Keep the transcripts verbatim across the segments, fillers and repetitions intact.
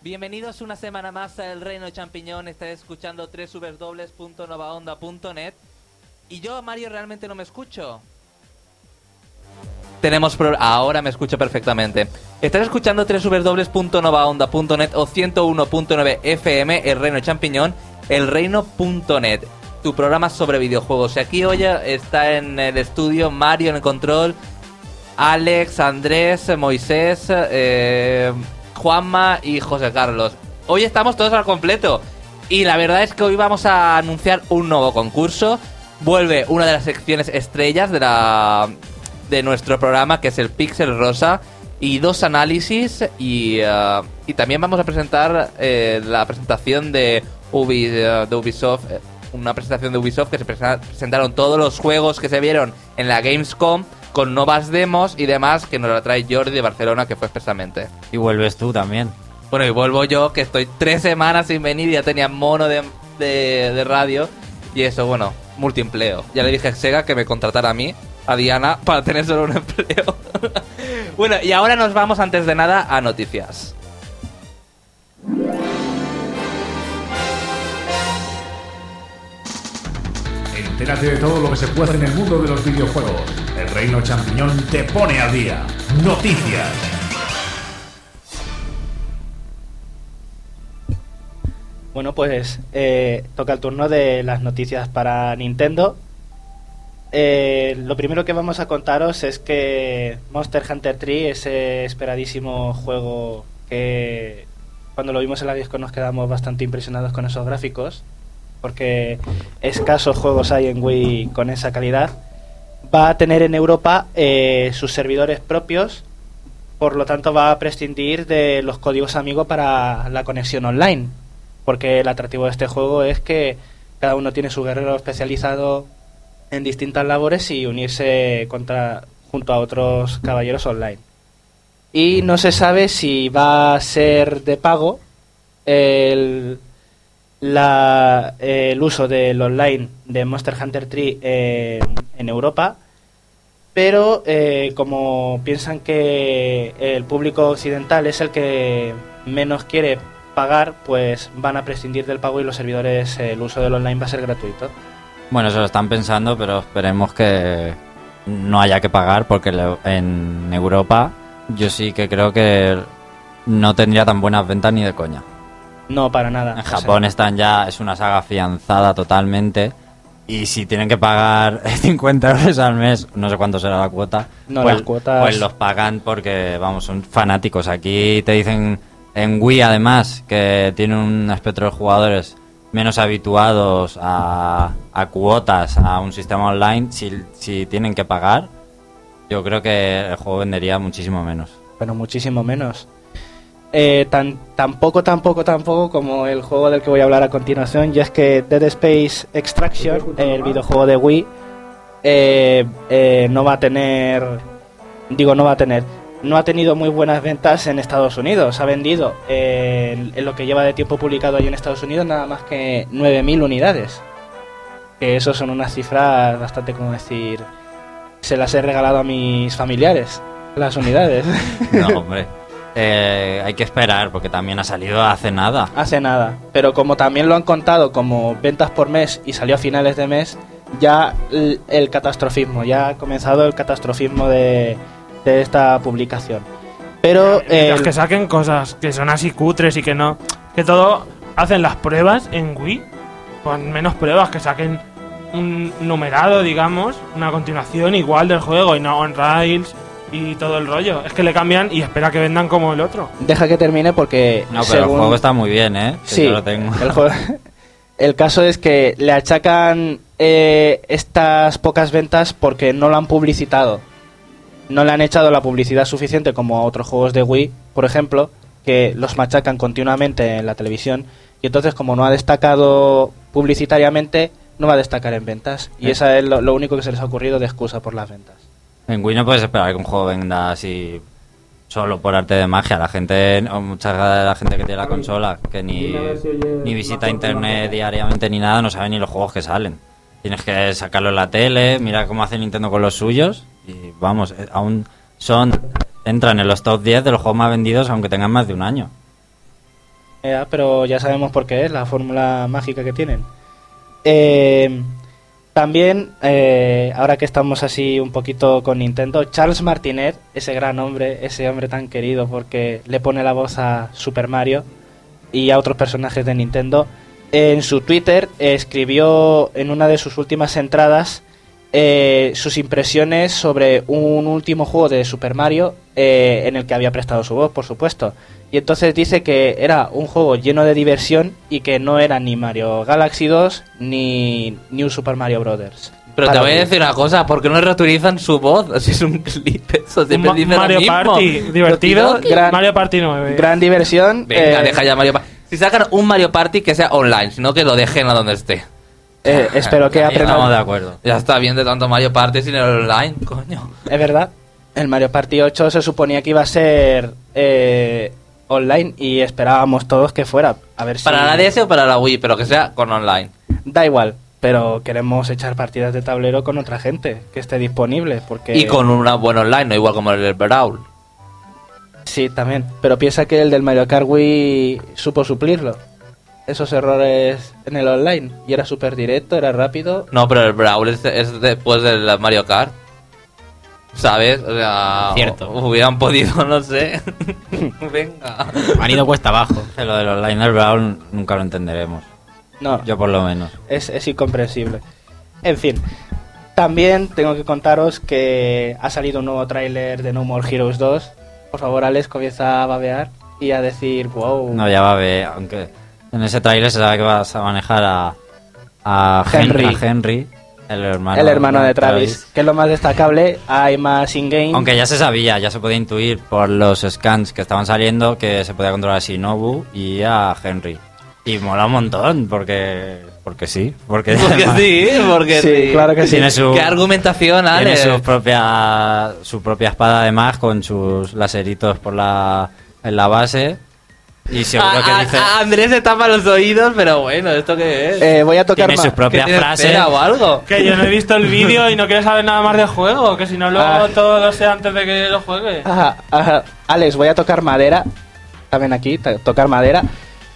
Bienvenidos una semana más a El Reino Champiñón. Estáis escuchando doble u doble u doble u punto nova onda punto net. Y yo, Mario, realmente no me escucho. Tenemos pro... Ahora me escucho perfectamente. Estás escuchando doble u doble u doble u punto nova onda punto net o ciento uno punto nueve F M, El Reino Champiñón, el reino punto net. Tu programa sobre videojuegos. Y aquí hoy está en el estudio Mario en el control, Alex, Andrés, Moisés, eh, Juanma y José Carlos. Hoy estamos todos al completo. Y la verdad es que hoy vamos a anunciar un nuevo concurso. Vuelve una de las secciones estrellas de la... de nuestro programa, que es el Pixel Rosa, y dos análisis, y, uh, y también vamos a presentar eh, la presentación de, Ubi, uh, de Ubisoft, eh, una presentación de Ubisoft que se presentaron todos los juegos que se vieron en la Gamescom, con nuevas demos y demás, que nos la trae Jordi de Barcelona, que fue expresamente. Y vuelves tú también. Bueno, y vuelvo yo, que estoy tres semanas sin venir y ya tenía mono de, de, de radio, y eso, bueno, multiempleo. Ya le dije a Sega que me contratara a mí, a Diana, para tener solo un empleo. Bueno, y ahora nos vamos antes de nada a noticias. Entérate de todo lo que se puede hacer en el mundo de los videojuegos. El Reino Champiñón te pone al día. Noticias. Bueno, pues eh, toca el turno de las noticias para Nintendo. Eh, lo primero que vamos a contaros es que Monster Hunter Tri, ese esperadísimo juego que cuando lo vimos en la disco nos quedamos bastante impresionados con esos gráficos, porque escasos juegos hay en Wii con esa calidad, va a tener en Europa eh, sus servidores propios, por lo tanto va a prescindir de los códigos amigos para la conexión online, porque el atractivo de este juego es que cada uno tiene su guerrero especializado en distintas labores y unirse contra junto a otros caballeros online. Y no se sabe si va a ser de pago el, la, el uso del online de Monster Hunter Tri en, en Europa, pero eh, como piensan que el público occidental es el que menos quiere pagar, pues van a prescindir del pago y los servidores, el uso del online va a ser gratuito. Bueno, se lo están pensando, pero esperemos que no haya que pagar, porque en Europa yo sí que creo que no tendría tan buenas ventas ni de coña. No, para nada. En Japón están ya, es una saga afianzada totalmente, y si tienen que pagar cincuenta euros al mes, no sé cuánto será la cuota, no, pues, las cuotas... pues los pagan porque, vamos, son fanáticos. Aquí te dicen, en Wii además, que tiene un espectro de jugadores menos habituados a, a cuotas, a un sistema online, si, si tienen que pagar, yo creo que el juego vendería muchísimo menos. Pero muchísimo menos. Eh, tan, tampoco, tampoco, tampoco como el juego del que voy a hablar a continuación, y es que Dead Space Extraction, el videojuego de Wii, eh, eh, no va a tener... Digo, no va a tener... no ha tenido muy buenas ventas en Estados Unidos. Ha vendido eh, en, en lo que lleva de tiempo publicado ahí en Estados Unidos nada más que nueve mil unidades, que eso son unas cifras bastante, como decir, se las he regalado a mis familiares las unidades. No, hombre, eh, hay que esperar, porque también ha salido hace nada hace nada, pero como también lo han contado como ventas por mes y salió a finales de mes, ya el, el catastrofismo, ya ha comenzado el catastrofismo de de esta publicación. Pero eh, los que saquen cosas que son así cutres y que no, que todo hacen las pruebas en Wii, pues menos pruebas, que saquen un numerado, digamos, una continuación igual del juego y no on rails y todo el rollo. Es que le cambian y espera que vendan como el otro. Deja que termine porque no, pero según... el juego está muy bien, ¿eh? Que sí, yo lo tengo. El juego... El caso es que le achacan eh, estas pocas ventas porque no lo han publicitado. No le han echado la publicidad suficiente como a otros juegos de Wii, por ejemplo, que los machacan continuamente en la televisión, y entonces como no ha destacado publicitariamente, no va a destacar en ventas, y sí. Esa es lo, lo único que se les ha ocurrido de excusa por las ventas. En Wii no puedes esperar que un juego venda así solo por arte de magia. La gente, o mucha de la gente que tiene la consola, que ni, ni visita internet diariamente ni nada, no sabe ni los juegos que salen. Tienes que sacarlo en la tele, mira cómo hace Nintendo con los suyos. Y vamos, aún son entran en los top diez de los juegos más vendidos, aunque tengan más de un año. Eh, pero ya sabemos por qué es, la fórmula mágica que tienen. Eh, también, eh, ahora que estamos así un poquito con Nintendo, Charles Martinet, ese gran hombre, ese hombre tan querido porque le pone la voz a Super Mario y a otros personajes de Nintendo, en su Twitter eh, escribió en una de sus últimas entradas eh, sus impresiones sobre un último juego de Super Mario eh, en el que había prestado su voz, por supuesto. Y entonces dice que era un juego lleno de diversión y que no era ni Mario Galaxy dos ni New Super Mario Brothers. Pero te voy a decir una cosa, ¿por qué no reutilizan su voz? Así es un clip, eso siempre dicen lo mismo. Mario Party, divertido, gran, Mario Party nueve. Gran diversión. Venga, eh, deja ya Mario Party. Si sacan un Mario Party que sea online, sino que lo dejen a donde esté. Eh, espero que aprendan. Estamos de acuerdo. Ya está bien de tanto Mario Party sin el online, coño. Es verdad. El Mario Party ocho se suponía que iba a ser eh, online y esperábamos todos que fuera. A ver si... Para la D S o para la Wii, pero que sea con online. Da igual, pero queremos echar partidas de tablero con otra gente que esté disponible. Porque... Y con una buena online, no igual como el Brawl. Sí, también. Pero piensa que el del Mario Kart Wii supo suplirlo. Esos errores en el online. Y era súper directo, era rápido. No, pero el Brawl es, es después del Mario Kart. ¿Sabes? O sea... Cierto. Hubieran podido, no sé. Venga. Han ido cuesta abajo. Lo del online del Brawl nunca lo entenderemos. No. Yo por lo menos. Es, es incomprensible. En fin. También tengo que contaros que ha salido un nuevo tráiler de No More Heroes dos. Por favor, Alex, comienza a babear y a decir wow. No, ya babee, aunque en ese trailer se sabe que vas a manejar a, a Henry, Henry. A Henry el, hermano el hermano de, de Travis, Travis, que es lo más destacable. Hay más in-game. Aunque ya se sabía, ya se podía intuir por los scans que estaban saliendo que se podía controlar a Shinobu y a Henry. Y mola un montón, porque... Porque sí. Porque, porque sí, porque sí. sí. Claro que sí. Tiene su, ¿Qué argumentación, Alex? Tiene su propia, su propia espada, además, con sus laseritos por la, en la base. Y seguro a, que dice... A Andrés se tapa los oídos, pero bueno, ¿esto qué es? Eh, voy a tocar más. Tiene sus propias frases. O algo. Que yo no he visto el vídeo y no quiero saber nada más del juego. Que si no, luego ah. todo lo sé antes de que lo juegue. Ajá, ajá. Alex, voy a tocar madera. También aquí, t- tocar madera.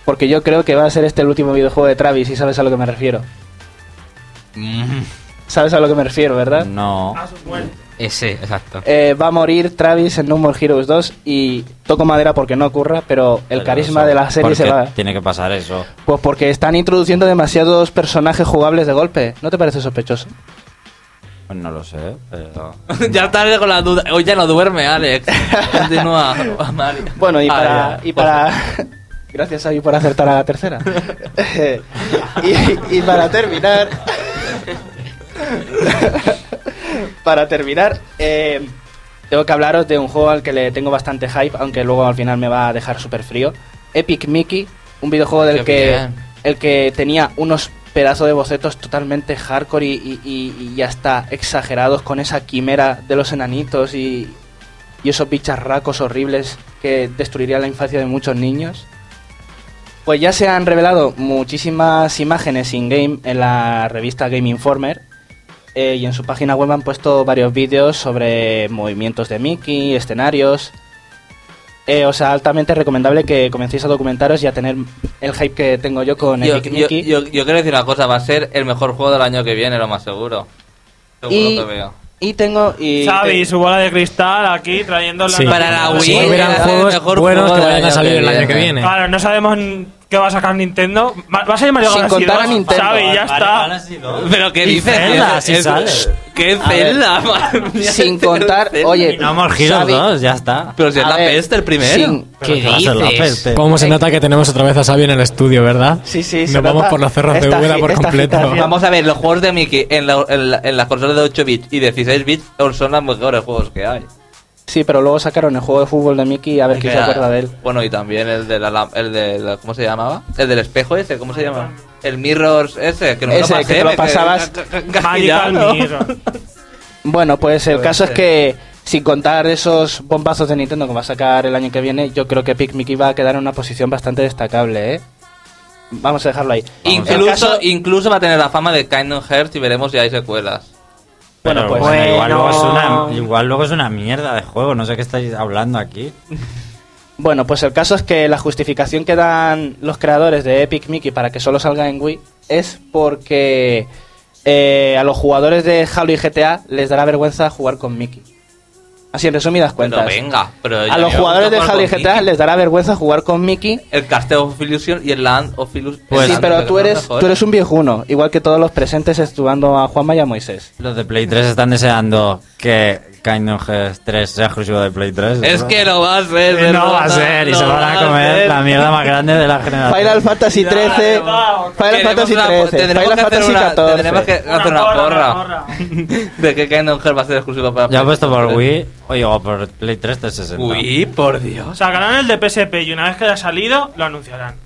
Porque yo creo que va a ser este el último videojuego de Travis, y sabes a lo que me refiero. Mm. Sabes a lo que me refiero, ¿verdad? No. A su muerte. Ese, exacto. Eh, va a morir Travis en No More Heroes dos y toco madera porque no ocurra, pero el pero carisma eso, de la serie se va. Tiene que pasar eso. Pues porque están introduciendo demasiados personajes jugables de golpe. ¿No te parece sospechoso? Pues no lo sé, pero... Ya tarde con la duda. Hoy ya no duerme, Alex. Continúa, Mario. Bueno, y para... Ah, y para... Gracias a mí por acertar a la tercera. y, y para terminar... para terminar, eh, tengo que hablaros de un juego al que le tengo bastante hype, aunque luego al final me va a dejar súper frío. Epic Mickey, un videojuego del que, el que tenía unos pedazos de bocetos totalmente hardcore y, y, y hasta exagerados con esa quimera de los enanitos y, y esos bicharracos horribles que destruirían la infancia de muchos niños. Pues ya se han revelado muchísimas imágenes in-game en la revista Game Informer eh, y en su página web han puesto varios vídeos sobre movimientos de Mickey, escenarios... Eh, o sea, altamente recomendable que comencéis a documentaros y a tener el hype que tengo yo con yo, Epic yo, Mickey. Yo, yo quiero decir una cosa, va a ser el mejor juego del año que viene, lo más seguro. Seguro y... que veo. Y tengo... Y Xavi, te... su bola de cristal aquí, trayendo la... Sí. Para la Wii, si hubieran juegos mejor buenos juego que vayan a salir el año que viene. Claro, no sabemos qué va a sacar Nintendo. Va a salir Mario Galaxy dos. Sin contar a Nintendo. Xavi, ya vale, está. Vale, pero qué dices. Zelda, si es... sale. Qué Zelda, sin contar... Oye, No More Heroes dos, ya está. Pero si es la peste el primero. Sin... ¿Qué dices? Cómo se nota que tenemos otra vez a Xavi en el estudio, ¿verdad? Sí, sí. Nos vamos por los cerros de Úbeda por completo. Vamos a ver, los juegos de Mickey en las consolas de ocho bits y dieciséis bits son los mejores juegos que hay. Sí, pero luego sacaron el juego de fútbol de Mickey, a ver quién se acuerda de él. Bueno, y también el de la, el de la, ¿cómo se llamaba? El del espejo ese, ¿cómo se llama? El Mirrors ese, que no ese, lo pasé, que te lo pasabas. Mirror. Bueno, pues el caso es que sin contar esos bombazos de Nintendo que va a sacar el año que viene, yo creo que Epic Mickey va a quedar en una posición bastante destacable, ¿eh? Vamos a dejarlo ahí. Incluso, caso, incluso va a tener la fama de Kingdom Hearts y veremos si hay secuelas. Pero bueno, pues bueno, igual, luego es una, igual luego es una mierda de juego, no sé qué estáis hablando aquí. Bueno, pues el caso es que la justificación que dan los creadores de Epic Mickey para que solo salga en Wii es porque eh, a los jugadores de Halo y G T A les dará vergüenza jugar con Mickey. Así en resumidas cuentas. Pero venga, pero a los jugadores de Halo y G T A les dará vergüenza jugar con Mickey. El Castle of Illusion y el Land of Illusion. Pues sí, pero tú eres, tú eres un viejuno, igual que todos los presentes estudiando a Juanma y a Moisés. Los de Play tres están deseando que Kingdom Hearts tres sea exclusivo de Play tres. ¿Verdad? Es que no va a ser, ¿verdad? No va a ser, y no se van a comer ser. La mierda más grande de la generación. Final Fantasy trece, Final Fantasy trece, Final Fantasy catorce. Tendremos que hacer una porra de que Kingdom Hearts va a ser exclusivo para Play tres. Ya ha puesto por Wii, oye, o por Play tres trescientos sesenta. Wii, por Dios. Sacarán el de P S P y una vez que haya salido, lo anunciarán.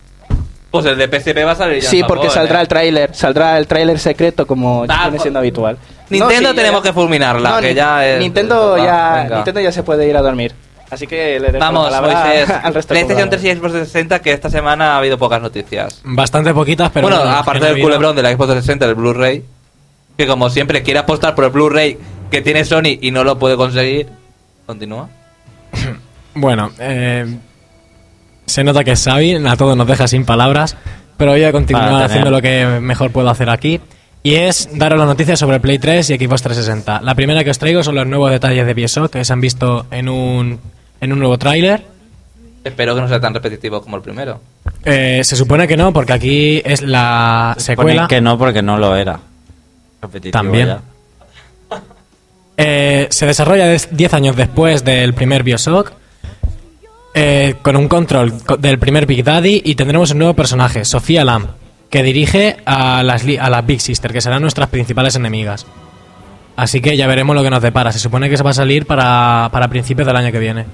Pues el de P S P va a salir ya. Sí, porque favor, saldrá eh. el tráiler, saldrá el tráiler secreto como ah, viene siendo habitual. Nintendo no, sí, tenemos ya, que fulminarla, no, que ya es, Nintendo, ya, Nintendo ya se puede ir a dormir. Así que le dejo Vamos, la palabra Moisés, al resto de PlayStation tres y Xbox trescientos sesenta, que esta semana ha habido pocas noticias. Bastante poquitas, pero bueno, bueno aparte del culebrón de la Xbox trescientos sesenta, del Blu-ray, que como siempre quiere apostar por el Blu-ray que tiene Sony y no lo puede conseguir. Continúa. Bueno, eh... se nota que Xavi a todos nos deja sin palabras, pero voy a continuar haciendo lo que mejor puedo hacer aquí, y es daros las noticias sobre Play tres y Xbox trescientos sesenta. La primera que os traigo son los nuevos detalles de Bioshock que se han visto en un en un nuevo tráiler. Espero que no sea tan repetitivo como el primero. Eh, se supone que no, porque aquí es la se secuela. Que no, porque no lo era. Repetitivo también. Ya. Eh, se desarrolla diez años después del primer Bioshock. Eh, con un control del primer Big Daddy, y tendremos un nuevo personaje, Sofía Lamb, que dirige a las, li- a las Big Sister, que serán nuestras principales enemigas. Así que ya veremos lo que nos depara. Se supone que se va a salir para, para principios del año que viene.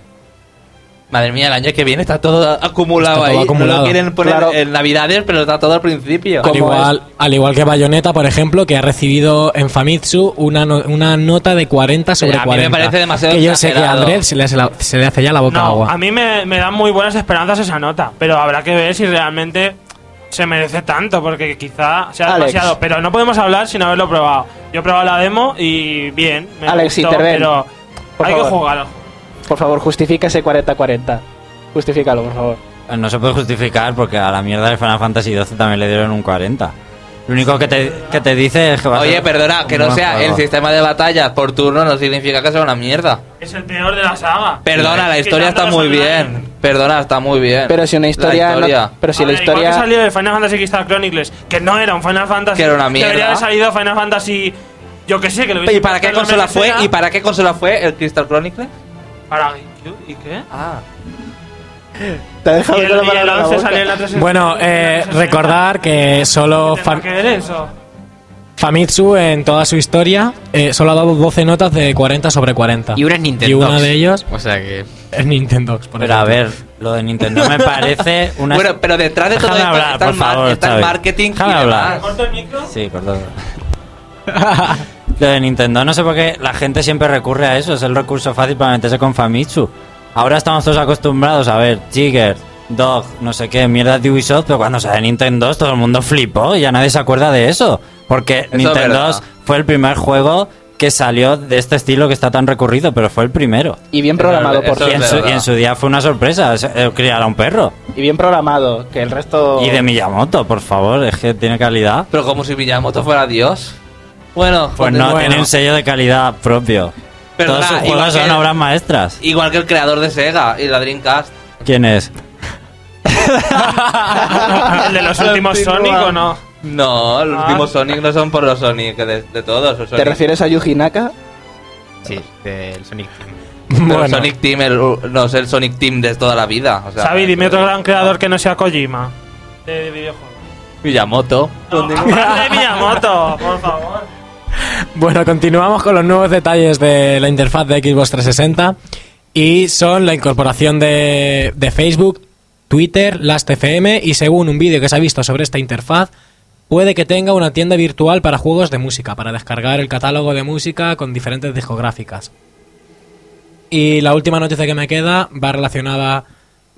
Madre mía, el año que viene está todo acumulado, está todo ahí. Acumulado. No lo quieren poner claro en Navidades, pero está todo al principio. Al igual, al igual que Bayonetta, por ejemplo, que ha recibido en Famitsu una, no, una nota de cuarenta sobre cuarenta. A mí me parece demasiado que exagerado. Yo sé que a Andrés se le, hace la, se le hace ya la boca no, agua. A mí me, me dan muy buenas esperanzas esa nota, pero habrá que ver si realmente se merece tanto, porque quizá sea Alex. demasiado. Pero no podemos hablar sin haberlo probado. Yo he probado la demo y bien, me Alex, gustó, pero por hay favor. que jugarlo. Por favor, justifica ese cuarenta cuarenta. Justifícalo, por favor. No se puede justificar porque a la mierda de Final Fantasy doce también le dieron un cuarenta. Lo único que te, que te dice es que va Oye, a ser perdona, que no sea juego. El sistema de batallas por turno no significa que sea una mierda. Es el peor de la saga. Perdona, la historia está muy bien. Perdona, está muy bien. Pero si una historia... La historia. No, pero si ver, la historia... Igual que salió de Final Fantasy dieciséis Chronicles, que no era un Final Fantasy... Que era una mierda. Que debería haber salido Final Fantasy... Yo que sé, que lo... ¿Y para qué consola fue? ¿Y para qué consola fue el Crystal Chronicles? Para ¿y qué? Ah. Te he dejado el, la la la bueno, eh, recordar que solo fam- que eso? Famitsu en toda su historia eh, solo ha dado doce notas de cuarenta sobre cuarenta. Y una es Nintendo. Y una de ellos, o sea que es Nintendo. Pero ejemplo. A ver, lo de Nintendo me parece una. Bueno, pero detrás de todo esto está el mar- marketing. Déjame hablar. ¿Corto el micro? Sí, cortado. Lo de Nintendo, no sé por qué la gente siempre recurre a eso, es el recurso fácil para meterse con Famitsu. Ahora estamos todos acostumbrados a ver Jigger, Dog, no sé qué, mierda de Ubisoft, pero cuando sale Nintendo todo el mundo flipó y ya nadie se acuerda de eso. Porque eso Nintendo fue el primer juego que salió de este estilo que está tan recurrido, pero fue el primero. Y bien programado, pero, por cierto. Y, y en su día fue una sorpresa, criar a un perro. Y bien programado, que el resto... Y de Miyamoto, por favor, es que tiene calidad. Pero como si Miyamoto fuera Dios... Bueno, pues joder, no bueno. Tiene un sello de calidad propio. Pero todos sus juegos son obras maestras. Igual que el creador de Sega y la Dreamcast. ¿Quién es? ¿El de los últimos Sonic o no? No, los ah. últimos Sonic no son por los Sonic de, de todos. Sonic. ¿Te refieres a Yuji Naka? Sí, del Sonic Team. Bueno. El Sonic Team, el, no es el Sonic Team de toda la vida. O sea, Xavi, dime otro gran creador que no sea Kojima de videojuegos. Miyamoto. No, ¡Aparte de Miyamoto, por favor! Bueno, continuamos con los nuevos detalles de la interfaz de Xbox trescientos sesenta, y son la incorporación de, de Facebook, Twitter, Last F M, y según un vídeo que se ha visto sobre esta interfaz, puede que tenga una tienda virtual para juegos de música, para descargar el catálogo de música con diferentes discográficas. Y la última noticia que me queda va relacionada,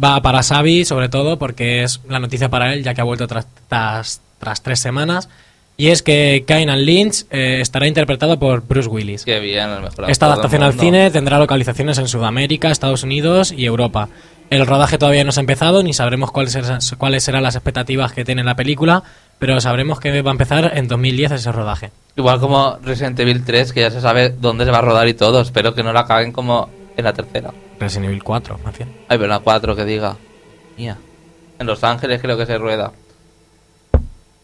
va para Xavi sobre todo, porque es la noticia para él, ya que ha vuelto tras, tras, tras tres semanas. Y es que Kane and Lynch eh, estará interpretado por Bruce Willis. Qué bien, el mejor. Esta adaptación al cine tendrá localizaciones en Sudamérica, Estados Unidos y Europa. El rodaje todavía no se ha empezado, ni sabremos cuáles serán, cuáles serán las expectativas que tiene la película, pero sabremos que va a empezar en dos mil diez ese rodaje. Igual como Resident Evil tres, que ya se sabe dónde se va a rodar y todo, espero que no la caguen como en la tercera. Resident Evil cuatro, más bien. Ay, pero la cuatro, que diga. Mía. En Los Ángeles creo que se rueda.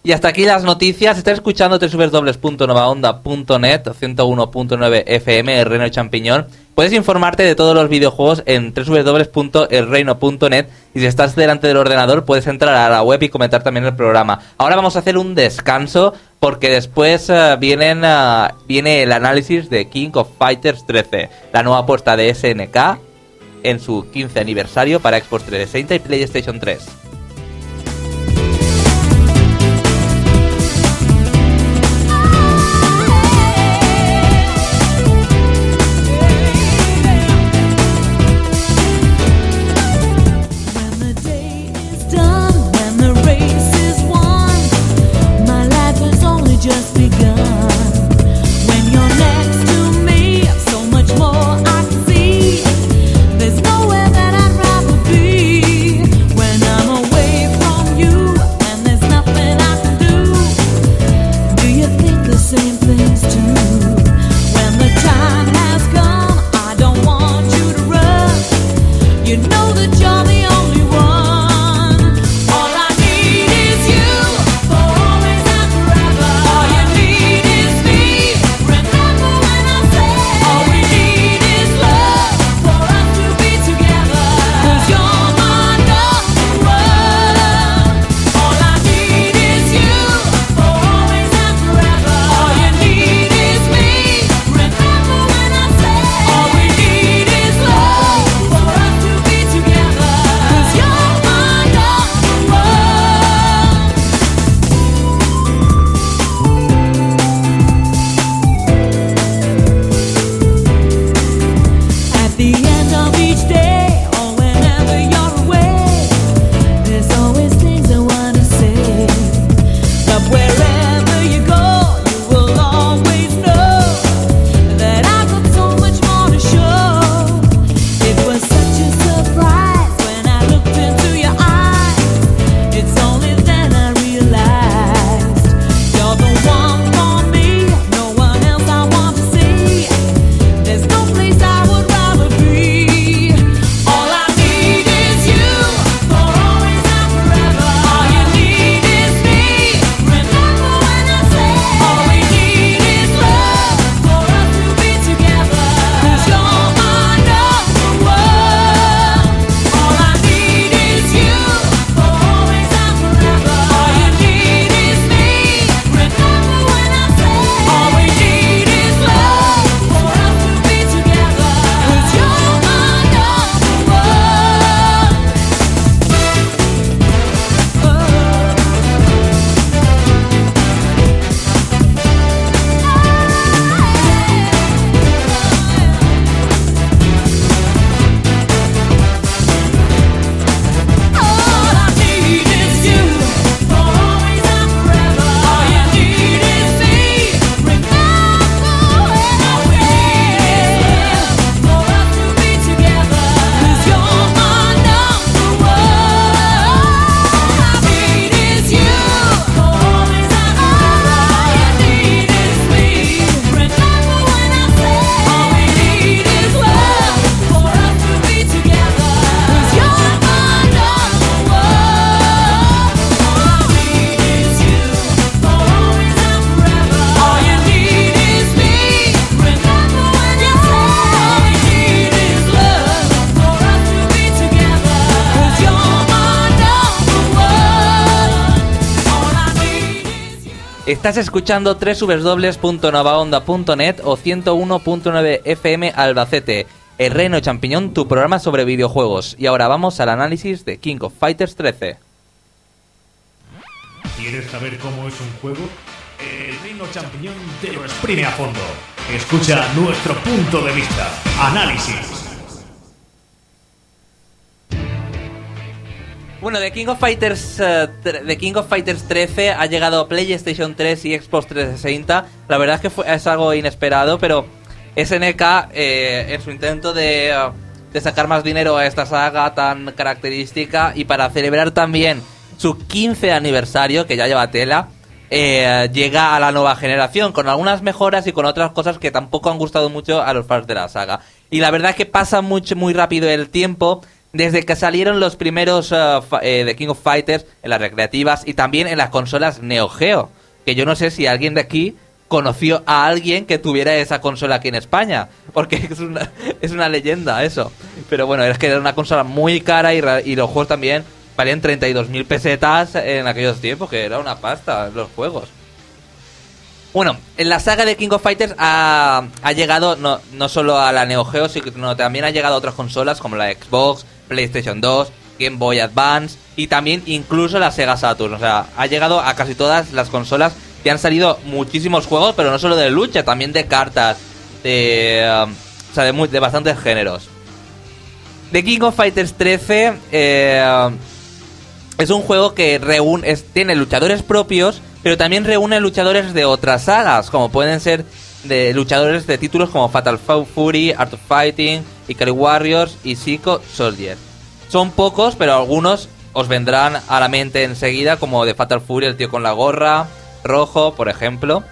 Y hasta aquí las noticias. Estás escuchando doble u doble u doble u punto nova onda punto net, ciento uno punto nueve F M, El Reino de Champiñón. Puedes informarte de todos los videojuegos en doble u doble u doble u punto el reino punto net y si estás delante del ordenador puedes entrar a la web y comentar también el programa. Ahora vamos a hacer un descanso porque después uh, vienen, uh, viene el análisis de King of Fighters trece, la nueva apuesta de S N K en su quince aniversario para Xbox trescientos sesenta y PlayStation tres. Estás escuchando doble u doble u doble u punto nova onda punto net o ciento uno punto nueve F M Albacete, El Reino Champiñón, tu programa sobre videojuegos. Y ahora vamos al análisis de King of Fighters trece. ¿Quieres saber cómo es un juego? El Reino Champiñón te lo exprime a fondo. Escucha nuestro punto de vista. Análisis. Bueno, de King of Fighters uh, de King of Fighters trece ha llegado PlayStation tres y Xbox trescientos sesenta. La verdad es que fue, es algo inesperado, pero S N K eh, en su intento de uh, de sacar más dinero a esta saga tan característica, y para celebrar también su quince aniversario, que ya lleva tela, eh, llega a la nueva generación con algunas mejoras y con otras cosas que tampoco han gustado mucho a los fans de la saga. Y la verdad es que pasa mucho, muy rápido el tiempo desde que salieron los primeros uh, eh, The King of Fighters en las recreativas y también en las consolas Neo Geo, que yo no sé si alguien de aquí conoció a alguien que tuviera esa consola aquí en España, porque es una, es una leyenda eso. Pero bueno, es que era una consola muy cara y, y los juegos también valían treinta y dos mil pesetas en aquellos tiempos, que era una pasta los juegos. Bueno, en la saga de King of Fighters ha, ha llegado no, no solo a la Neo Geo, sino también ha llegado a otras consolas como la Xbox, PlayStation dos, Game Boy Advance y también incluso la Sega Saturn. O sea, ha llegado a casi todas las consolas. Y han salido muchísimos juegos, pero no solo de lucha, también de cartas, de, um, o sea, de, muy, de bastantes géneros. The King of Fighters trece eh, es un juego que reúne, es, tiene luchadores propios, pero también reúne luchadores de otras sagas, como pueden ser de luchadores de títulos como Fatal Fury, Art of Fighting, Ikari Warriors y Psycho Soldier. Son pocos, pero algunos os vendrán a la mente enseguida, como de Fatal Fury, el tío con la gorra rojo, por ejemplo.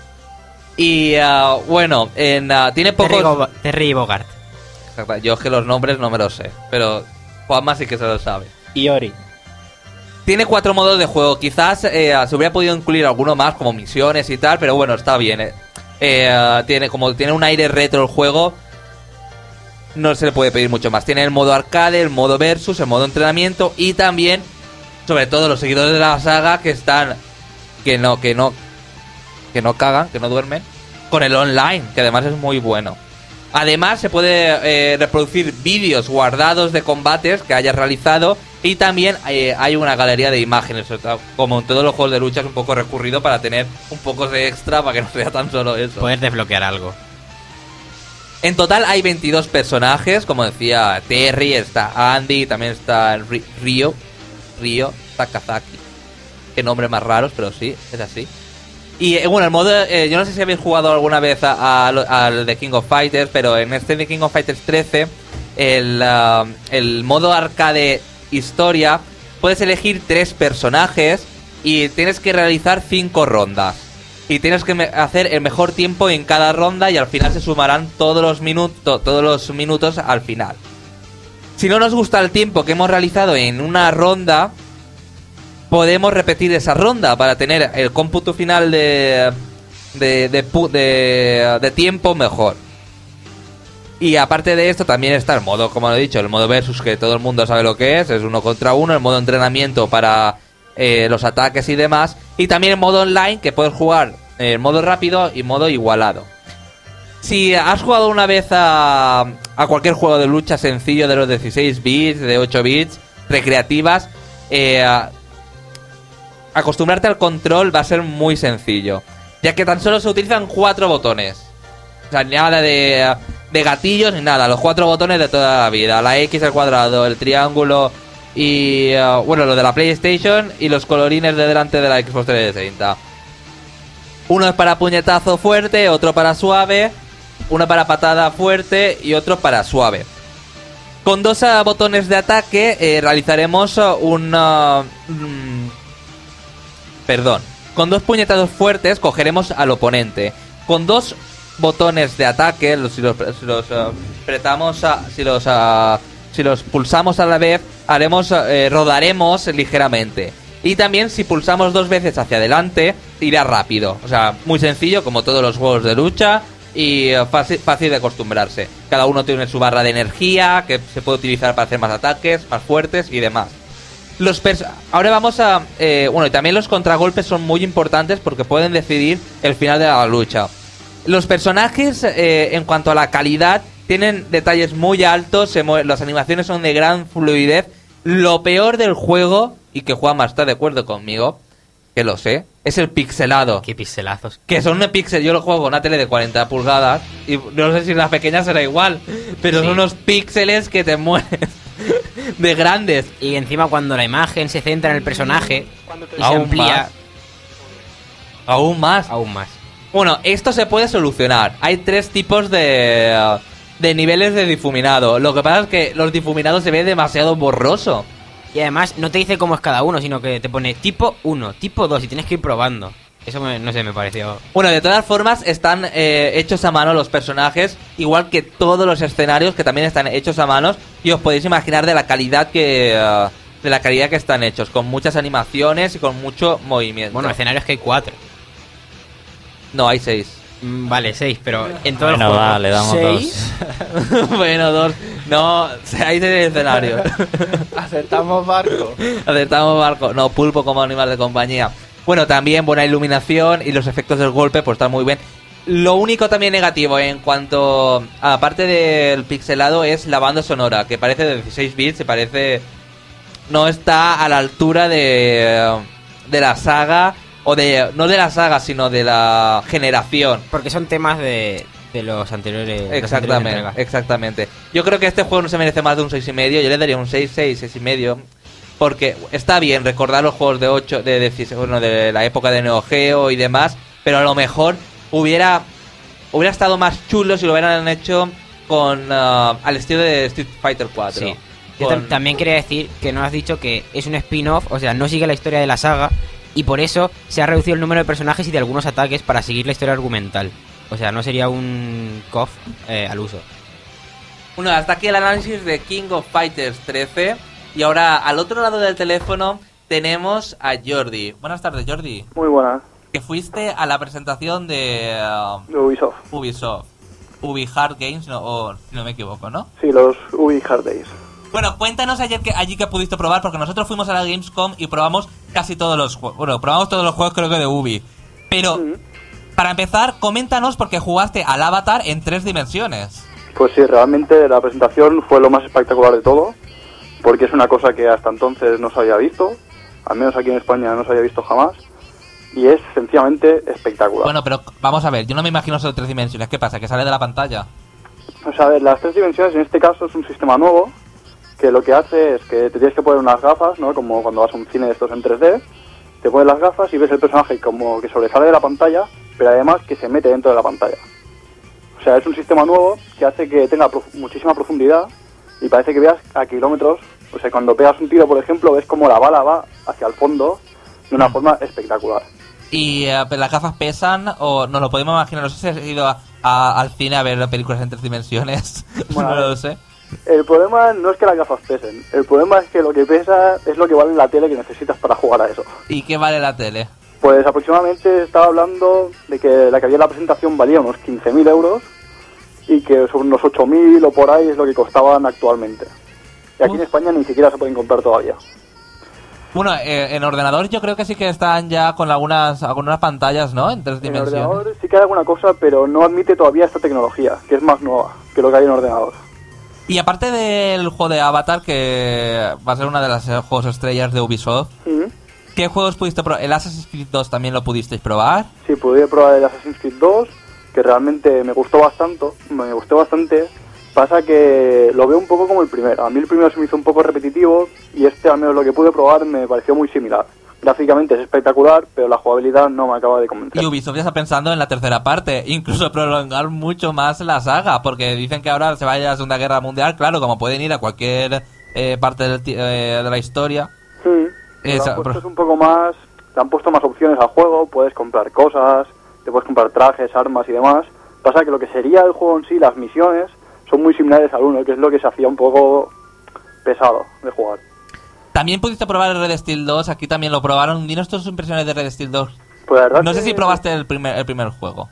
Y uh, bueno, en, uh, tiene pocos... Terry Bogard. Exacto. Yo es que los nombres no me los sé, pero Juanma sí que se lo sabe. Y Ori. Tiene cuatro modos de juego. Quizás eh, se hubiera podido incluir alguno más, como misiones y tal, pero bueno, está bien. Eh. Eh, tiene como tiene un aire retro el juego, no se le puede pedir mucho más. Tiene el modo arcade, el modo versus, el modo entrenamiento y también, sobre todo, los seguidores de la saga que están... que no, que no, que no cagan, que no duermen, con el online, que además es muy bueno. Además se puede eh, reproducir vídeos guardados de combates que hayas realizado y también eh, hay una galería de imágenes, como en todos los juegos de lucha es un poco recurrido para tener un poco de extra, para que no sea tan solo eso. Puedes desbloquear algo. En total hay veintidós personajes, como decía Terry, está Andy, también está R- Ryo, Ryo Takazaki. Qué nombres más raros, pero sí, es así. Y eh, bueno, el modo... Eh, yo no sé si habéis jugado alguna vez al The King of Fighters, pero en este The King of Fighters trece, el, uh, el modo arcade historia, puedes elegir tres personajes y tienes que realizar cinco rondas. Y tienes que me- hacer el mejor tiempo en cada ronda y al final se sumarán todos los, minu- to- todos los minutos al final. Si no nos gusta el tiempo que hemos realizado en una ronda... podemos repetir esa ronda para tener el cómputo final de de, de, de de tiempo mejor. Y aparte de esto también está el modo, como lo he dicho, el modo versus, que todo el mundo sabe lo que es, es uno contra uno, el modo entrenamiento para eh, los ataques y demás, y también el modo online, que puedes jugar en modo rápido y modo igualado. Si has jugado una vez a, a cualquier juego de lucha sencillo de los dieciséis bits, de ocho bits, recreativas, eh... acostumbrarte al control va a ser muy sencillo, ya que tan solo se utilizan cuatro botones. O sea, nada de, de gatillos ni nada. Los cuatro botones de toda la vida. La X al cuadrado, el triángulo y... Uh, bueno, lo de la PlayStation y los colorines de delante de la Xbox trescientos sesenta. Uno es para puñetazo fuerte, otro para suave, uno para patada fuerte y otro para suave. Con dos uh, botones de ataque eh, realizaremos uh, un... Uh, mm, Perdón. Con dos puñetazos fuertes cogeremos al oponente. Con dos botones de ataque, los, si los, si los uh, apretamos, a, si los uh, si los pulsamos a la vez, haremos eh, rodaremos ligeramente. Y también si pulsamos dos veces hacia adelante, irá rápido. O sea, muy sencillo, como todos los juegos de lucha y uh, fácil, fácil de acostumbrarse. Cada uno tiene su barra de energía que se puede utilizar para hacer más ataques, más fuertes y demás. Los pers- Ahora vamos a... Eh, bueno, y también los contragolpes son muy importantes porque pueden decidir el final de la lucha. Los personajes, eh, en cuanto a la calidad, tienen detalles muy altos, se mue- las animaciones son de gran fluidez. Lo peor del juego, y que Juanma está de acuerdo conmigo, que lo sé, es el pixelado. ¿Qué pixelazos? Que son unos píxeles. Yo lo juego con una tele de cuarenta pulgadas y no sé si en las pequeñas será igual, pero sí, son unos píxeles que te mueres de grandes. Y encima cuando la imagen se centra en el personaje y aún se amplía más. Aún más Aún más Bueno, esto se puede solucionar. Hay tres tipos de de niveles de difuminado. Lo que pasa es que los difuminados se ven demasiado borroso. Y además no te dice cómo es cada uno, sino que te pone tipo uno, tipo dos y tienes que ir probando. Eso me, no sé, me pareció... Bueno, de todas formas están eh, hechos a mano los personajes, igual que todos los escenarios que también están hechos a manos. Y os podéis imaginar de la calidad que... Uh, de la calidad que están hechos, con muchas animaciones y con mucho movimiento. Bueno, escenarios que hay cuatro. No, hay seis. Mm, vale, seis, pero en todos bueno, los juegos... va, le damos ¿Seis? dos. Bueno, dos. No, hay seis escenarios. Aceptamos barco. Aceptamos barco. No, pulpo como animal de compañía. Bueno, también buena iluminación y los efectos del golpe pues están muy bien. Lo único también negativo en cuanto a parte del pixelado es la banda sonora, que parece de dieciséis bits, se parece... no está a la altura de, de la saga, o de no de la saga, sino de la generación. Porque son temas de, de los anteriores. Exactamente, los anteriores exactamente. Yo creo que este juego no se merece más de un seis y medio, yo le daría un seis, seis, seis y medio. Porque está bien recordar los juegos de ocho, de, de, bueno, de la época de Neo Geo y demás, pero a lo mejor hubiera hubiera estado más chulo si lo hubieran hecho con uh, al estilo de Street Fighter cuatro. Sí. Yo tam- también quería decir que no has dicho que es un spin-off, o sea, no sigue la historia de la saga y por eso se ha reducido el número de personajes y de algunos ataques para seguir la historia argumental. O sea, no sería un C O F eh, al uso. Bueno, hasta aquí el análisis de King of Fighters trece y ahora al otro lado del teléfono tenemos a Jordi. Buenas tardes, Jordi. Muy buenas. Que fuiste a la presentación de... Uh, Ubisoft. Ubisoft. Ubi Hard Games, no, o, si no me equivoco, ¿no? Sí, los Ubi Hard Days. Bueno, cuéntanos ayer que allí que pudiste probar, porque nosotros fuimos a la Gamescom y probamos casi todos los juegos. Bueno, probamos todos los juegos creo que de Ubi. Pero, mm-hmm. para empezar, coméntanos porque jugaste al Avatar en tres dimensiones. Pues sí, realmente la presentación fue lo más espectacular de todo, porque es una cosa que hasta entonces no se había visto, al menos aquí en España no se había visto jamás, y es sencillamente espectacular. Bueno, pero vamos a ver, yo no me imagino solo tres dimensiones, ¿qué pasa? ¿Que sale de la pantalla? O sea, a ver, las tres dimensiones en este caso es un sistema nuevo, que lo que hace es que te tienes que poner unas gafas, ¿no? Como cuando vas a un cine de estos en tres D, te pones las gafas y ves el personaje como que sobresale de la pantalla, pero además que se mete dentro de la pantalla. O sea, es un sistema nuevo que hace que tenga prof- muchísima profundidad y parece que veas a kilómetros. O sea, cuando pegas un tiro, por ejemplo, ves como la bala va hacia el fondo de una forma espectacular. ¿Y uh, las gafas pesan o nos lo podemos imaginar? No sé si has ido a, a, al cine a ver películas en tres dimensiones. Bueno, no lo sé. El problema no es que las gafas pesen, el problema es que lo que pesa es lo que vale la tele que necesitas para jugar a eso. ¿Y qué vale la tele? Pues aproximadamente estaba hablando de que la que había en la presentación valía unos quince mil euros y que son unos ocho mil o por ahí es lo que costaban actualmente. Y aquí uh. en España ni siquiera se pueden comprar todavía. Bueno, eh, en ordenador yo creo que sí que están ya con algunas algunas pantallas, ¿no? En tres dimensiones. En ordenador sí que hay alguna cosa, pero no admite todavía esta tecnología, que es más nueva que lo que hay en ordenador. Y aparte del juego de Avatar, que va a ser una de las juegos estrellas de Ubisoft, uh-huh. ¿qué juegos pudiste probar? ¿El Assassin's Creed dos también lo pudisteis probar? Sí, pude probar el Assassin's Creed dos, que realmente me gustó bastante. Me gustó bastante. Pasa que lo veo un poco como el primero. A mí el primero se me hizo un poco repetitivo y este, al menos lo que pude probar, me pareció muy similar. Gráficamente es espectacular, pero la jugabilidad no me acaba de convencer. Y Ubisoft ya está pensando en la tercera parte, incluso prolongar mucho más la saga, porque dicen que ahora se vaya a la Segunda Guerra Mundial, claro, como pueden ir a cualquier eh, parte del, eh, de la historia. Sí, es, han puesto por... un poco más, te han puesto más opciones al juego, puedes comprar cosas, te puedes comprar trajes, armas y demás. Pasa que lo que sería el juego en sí, las misiones, son muy similares al uno, que es lo que se hacía un poco pesado de jugar. También pudiste probar el Red Steel dos, aquí también lo probaron. Dinos tus impresiones de Red Steel dos. Pues la verdad no sé si probaste el primer el primer juego.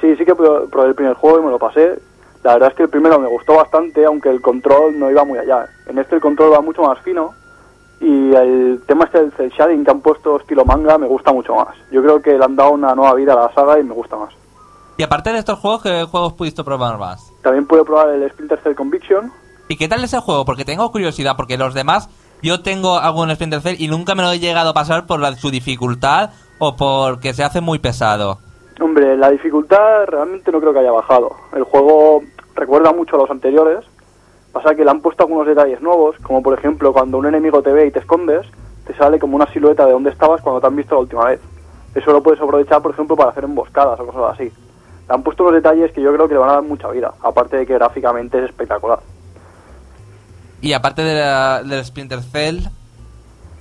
Sí, sí que probé el primer juego y me lo pasé. La verdad es que el primero me gustó bastante, aunque el control no iba muy allá. En este el control va mucho más fino y el tema este del cel shading que han puesto estilo manga me gusta mucho más. Yo creo que le han dado una nueva vida a la saga y me gusta más. Y aparte de estos juegos, ¿qué juegos pudiste probar más? También pude probar el Splinter Cell Conviction. ¿Y qué tal ese juego? Porque tengo curiosidad, porque los demás... Yo tengo algún Splinter Cell y nunca me lo he llegado a pasar por la, su dificultad o porque se hace muy pesado. Hombre, la dificultad realmente no creo que haya bajado. El juego recuerda mucho a los anteriores. Pasa que le han puesto algunos detalles nuevos, como por ejemplo cuando un enemigo te ve y te escondes, te sale como una silueta de donde estabas cuando te han visto la última vez. Eso lo puedes aprovechar, por ejemplo, para hacer emboscadas o cosas así. han puesto unos detalles que yo creo que le van a dar mucha vida, aparte de que gráficamente es espectacular. Y aparte de la, de la Splinter Cell,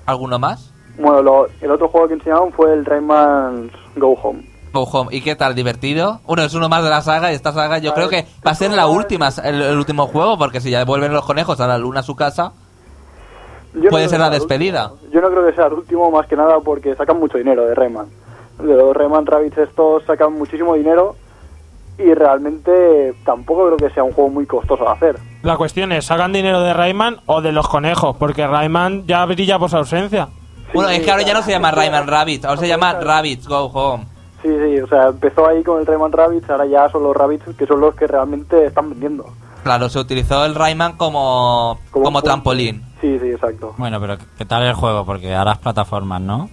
¿alguno más? Bueno, lo, el otro juego que enseñaron fue el Rayman Go Home. Go Home, ¿y qué tal? ¿Divertido? Bueno, es uno más de la saga, y esta saga yo creo que va a ser la última, el, el último juego, porque si ya devuelven los conejos a la luna a su casa, puede ser la despedida. Yo no creo que sea el último, más que nada porque sacan mucho dinero de Rayman. De los Rayman Rabbids estos sacan muchísimo dinero y realmente tampoco creo que sea un juego muy costoso de hacer. La cuestión es, ¿sacan dinero de Rayman o de los conejos? Porque Rayman ya brilla por su ausencia. Sí, bueno, es que ahora ya no se llama Rayman Rabbids, ahora se llama Rabbids Go Home. Sí, sí, o sea, empezó ahí con el Rayman Rabbids, ahora ya son los Rabbids que son los que realmente están vendiendo. Claro, se utilizó el Rayman como, como, como trampolín. Sí, sí, exacto. Bueno, pero ¿qué tal el juego? Porque ahora es plataformas, ¿no?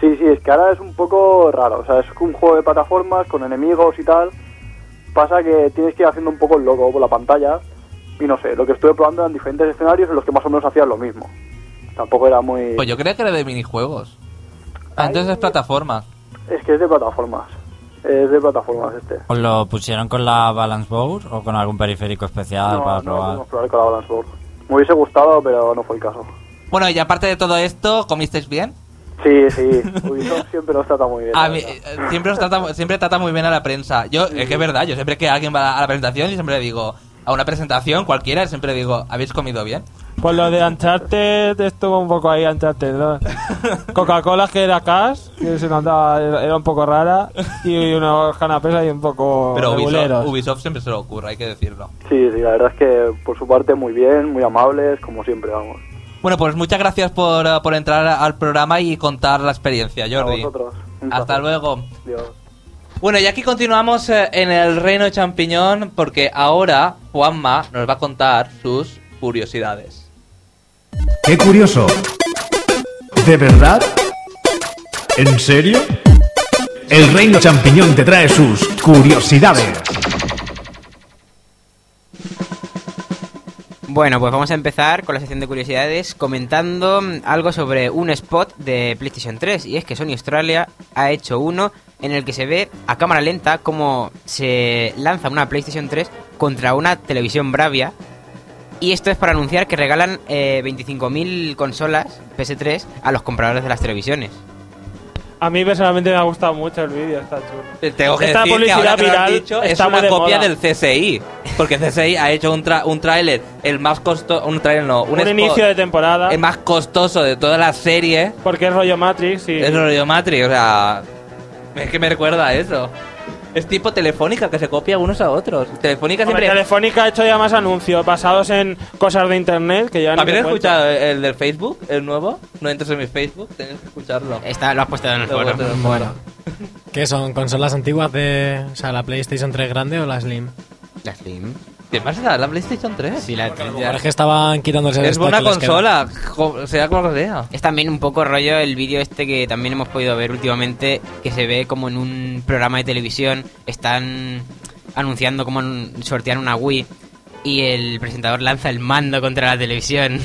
Sí, sí, es que ahora es un poco raro. O sea, es un juego de plataformas con enemigos y tal. Pasa que tienes que ir haciendo un poco el loco por la pantalla. Y no sé, lo que estuve probando eran diferentes escenarios en los que más o menos hacías lo mismo. Tampoco era muy... Pues yo creía que era de minijuegos. Ah, entonces es plataformas. Es que es de plataformas. Es de plataformas este. ¿Os lo pusieron con la Balance Board o con algún periférico especial no, para no probar? No, no probar con la Balance Board. Me hubiese gustado, pero no fue el caso. Bueno, y aparte de todo esto, ¿comisteis bien? Sí, sí. Ubisoft siempre nos trata muy bien. A mí, siempre, nos trata, siempre trata muy bien a la prensa. Yo, sí. Es que es verdad, yo siempre que alguien va a la presentación, yo siempre le digo, a una presentación cualquiera, siempre digo, ¿habéis comido bien? Pues lo de Uncharted estuvo un poco ahí, Uncharted, ¿no? Coca-Cola, que era cash, que se notaba, era un poco rara, y unos canapés ahí un poco... Pero Ubisoft, Ubisoft siempre se lo ocurre, hay que decirlo. Sí, sí, la verdad es que por su parte muy bien, muy amables, como siempre, vamos. Bueno, pues muchas gracias por, uh, por entrar al programa y contar la experiencia, Jordi. A vosotros. Hasta luego. Dios. Bueno, y aquí continuamos eh, en el Reino de Champiñón, porque ahora Juanma nos va a contar sus curiosidades. ¡Qué curioso! ¿De verdad? ¿En serio? El Reino Champiñón te trae sus curiosidades. Bueno, pues vamos a empezar con la sección de curiosidades comentando algo sobre un spot de PlayStation tres, y es que Sony Australia ha hecho uno en el que se ve a cámara lenta cómo se lanza una PlayStation tres contra una televisión Bravia, y esto es para anunciar que regalan eh, veinticinco mil consolas P S tres a los compradores de las televisiones. A mí personalmente me ha gustado mucho el vídeo, está chulo. Tengo que Esta decir publicidad que ahora viral dicho, es una de copia moda. Del C S I, porque C S I ha hecho un tra- un tráiler, el más costoso, un tráiler no, un, un spot, inicio de temporada, el más costoso de toda la serie, porque es rollo Matrix y es rollo Matrix, o sea, es que me recuerda a eso. Es tipo Telefónica, que se copia unos a otros. Telefónica siempre... Hombre, Telefónica ha hecho ya más anuncios basados en cosas de internet que ya no. ¿Habéis escuchado el del Facebook, el nuevo? No entres en mi Facebook, tenéis que escucharlo. Está, lo has puesto en el foro. Bueno. ¿Qué son? ¿Consolas antiguas de... O sea, la PlayStation tres grande o la Slim? La Slim. ¿Qué más da? ¿La PlayStation tres? Sí, la tres. Ya. Es que estaban quitándose el... Es buena consola, jo, sea como sea. Es también un poco rollo el vídeo este que también hemos podido ver últimamente, que se ve como en un programa de televisión están anunciando cómo sortean una Wii y el presentador lanza el mando contra la televisión.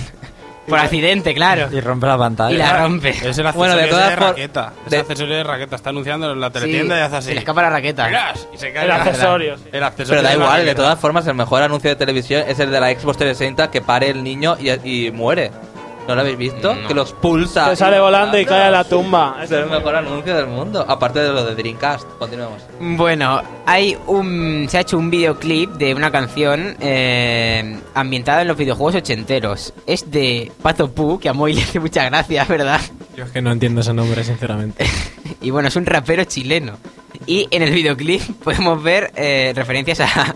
Por accidente, claro. Y rompe la pantalla. Y la rompe. Es el accesorio bueno, de, todas de por... raqueta. Es de... accesorio de raqueta. Está anunciándolo en la teletienda sí, y hace así. Se le escapa la raqueta. ¡Miras! Y se cae el accesorio. Sí. El accesorio. Pero da igual, de todas formas, el mejor anuncio de televisión es el de la Xbox trescientos sesenta que pare el niño y, y muere. ¿No lo habéis visto? No. Que los pulsa. Se sale volando y cae a la tumba. Es el mejor anuncio del mundo. Aparte de lo de Dreamcast. Continuemos. Bueno, hay un... se ha hecho un videoclip de una canción eh, ambientada en los videojuegos ochenteros. Es de Pato Pú, que a Moy le hace mucha gracia, ¿verdad? Yo es que no entiendo ese nombre, sinceramente. Y bueno, es un rapero chileno. Y en el videoclip podemos ver eh, referencias a...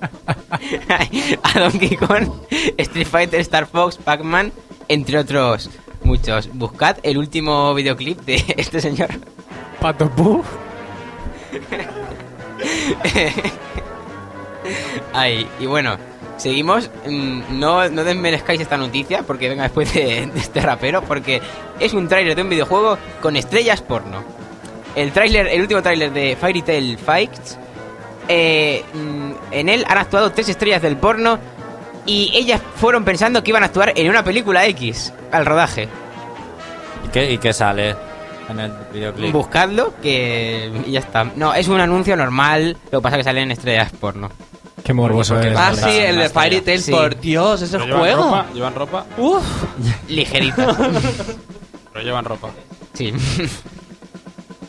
a Donkey Kong, Street Fighter, Star Fox, Pac-Man, entre otros muchos. Buscad el último videoclip de este señor Pato Pú. Ahí, y bueno, seguimos. No, no desmerezcáis esta noticia porque venga después de, de este rapero, porque es un tráiler de un videojuego con estrellas porno. El tráiler, el último tráiler de Fairy Tail Fights. Eh, en él han actuado tres estrellas del porno y ellas fueron pensando que iban a actuar en una película X al rodaje. ¿Y qué, y qué sale? en el videoclip. Buscadlo, que ya está. No, es un anuncio normal, lo que pasa que salen estrellas porno. Qué morboso es. Ah, sí, el de Fairy Tail, sí. Por Dios, ese ¿Pero juego. Llevan ropa, llevan ropa. Uff, ligerita. Pero llevan ropa. Sí.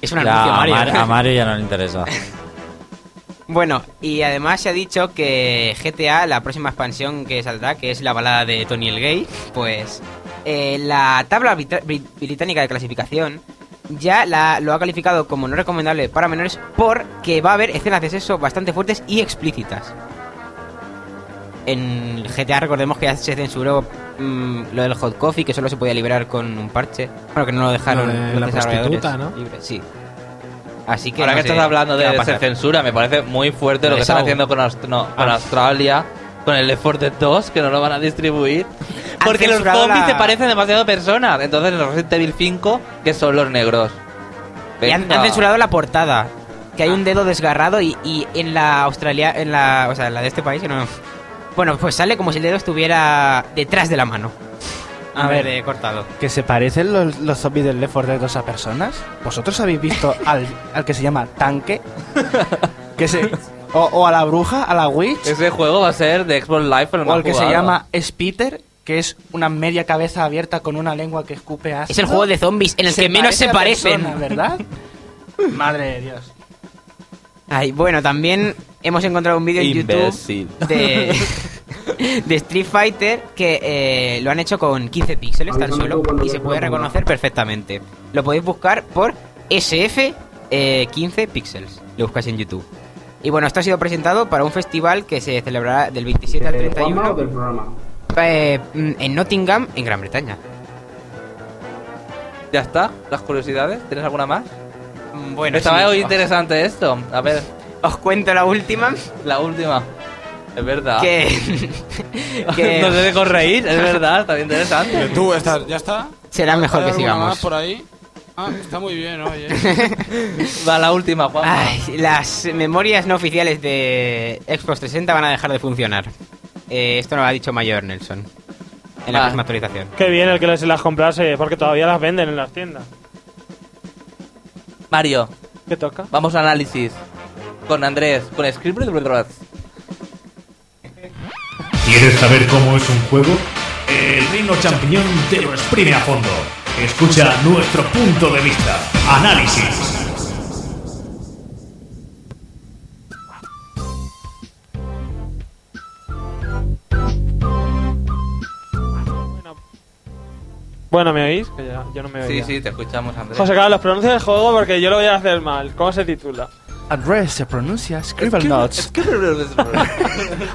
Es un ya, anuncio a Mario. Mar, a Mario ya no le interesa. Bueno, y además se ha dicho que G T A, la próxima expansión que saldrá, que es la balada de Tony el Gay, pues eh, la tabla brita- británica de clasificación ya la, lo ha calificado como no recomendable para menores porque va a haber escenas de sexo bastante fuertes y explícitas. En G T A recordemos que ya se censuró mmm, lo del hot coffee, que solo se podía liberar con un parche. Bueno, que no lo dejaron lo de los la desarrolladores ¿no? libres. Sí. Así que ahora no que sé, estás hablando de, de censura, me parece muy fuerte lo que están haciendo con, Aust- no, con ah. Australia, con el Left four Dead dos, que no lo van a distribuir. Porque los zombies la... se parecen demasiado personas. Entonces los Resident Evil cinco, que son los negros. Venga. Y han, han censurado la portada, que hay un dedo desgarrado y, y en la Australia, en la, o sea, en la de este país, no. Bueno, pues sale como si el dedo estuviera detrás de la mano. A ver, eh, cortado. ¿Que se parecen los, los zombies del Left four Dead dos a personas? ¿Vosotros habéis visto al, al que se llama Tanque? Que se, o, o a la bruja, a la witch. Ese juego va a ser de Xbox Live, pero no. O el que jugado. Se llama Spitter, que es una media cabeza abierta con una lengua que escupe ácido. Es el juego de zombies en el se que menos se parecen. Persona, ¿verdad? Madre de Dios. Ay, bueno, también hemos encontrado un vídeo en Imbécil. YouTube de... de Street Fighter que eh, lo han hecho con quince píxeles tan solo y se puede reconocer perfectamente. Lo podéis buscar por S F eh, quince píxeles. Lo buscáis en YouTube. Y bueno, esto ha sido presentado para un festival que se celebrará del veintisiete al treinta y uno eh, en Nottingham, en Gran Bretaña. Ya está, las curiosidades. ¿Tienes alguna más? Bueno, estaba muy sí, interesante esto. A ver, os cuento la última. La última. Es verdad. Que... que... no se dejo reír, es verdad, está bien interesante. Pero tú, estás, ¿ya está? Será mejor que sigamos. Más por ahí? Ah, está muy bien, oye. Va la última, Juan. Ay, las memorias no oficiales de Xbox trescientos sesenta van a dejar de funcionar. Eh, esto nos lo ha dicho Mayor Nelson. En la ah. próxima actualización. Qué bien el que les las comprase, porque todavía las venden en las tiendas. Mario. ¿Qué toca? Vamos a análisis. Con Andrés, con Scribble y Brotherhood. ¿Quieres saber cómo es un juego? El Reino Champiñón te lo exprime a fondo. Escucha nuestro punto de vista. Análisis. Bueno, ¿me oís? Que ya, yo no me oía. Sí, sí, te escuchamos, Andrés. José Carlos, pronuncia el juego porque yo lo voy a hacer mal. ¿Cómo se titula? Andrés se pronuncia Scribblenauts.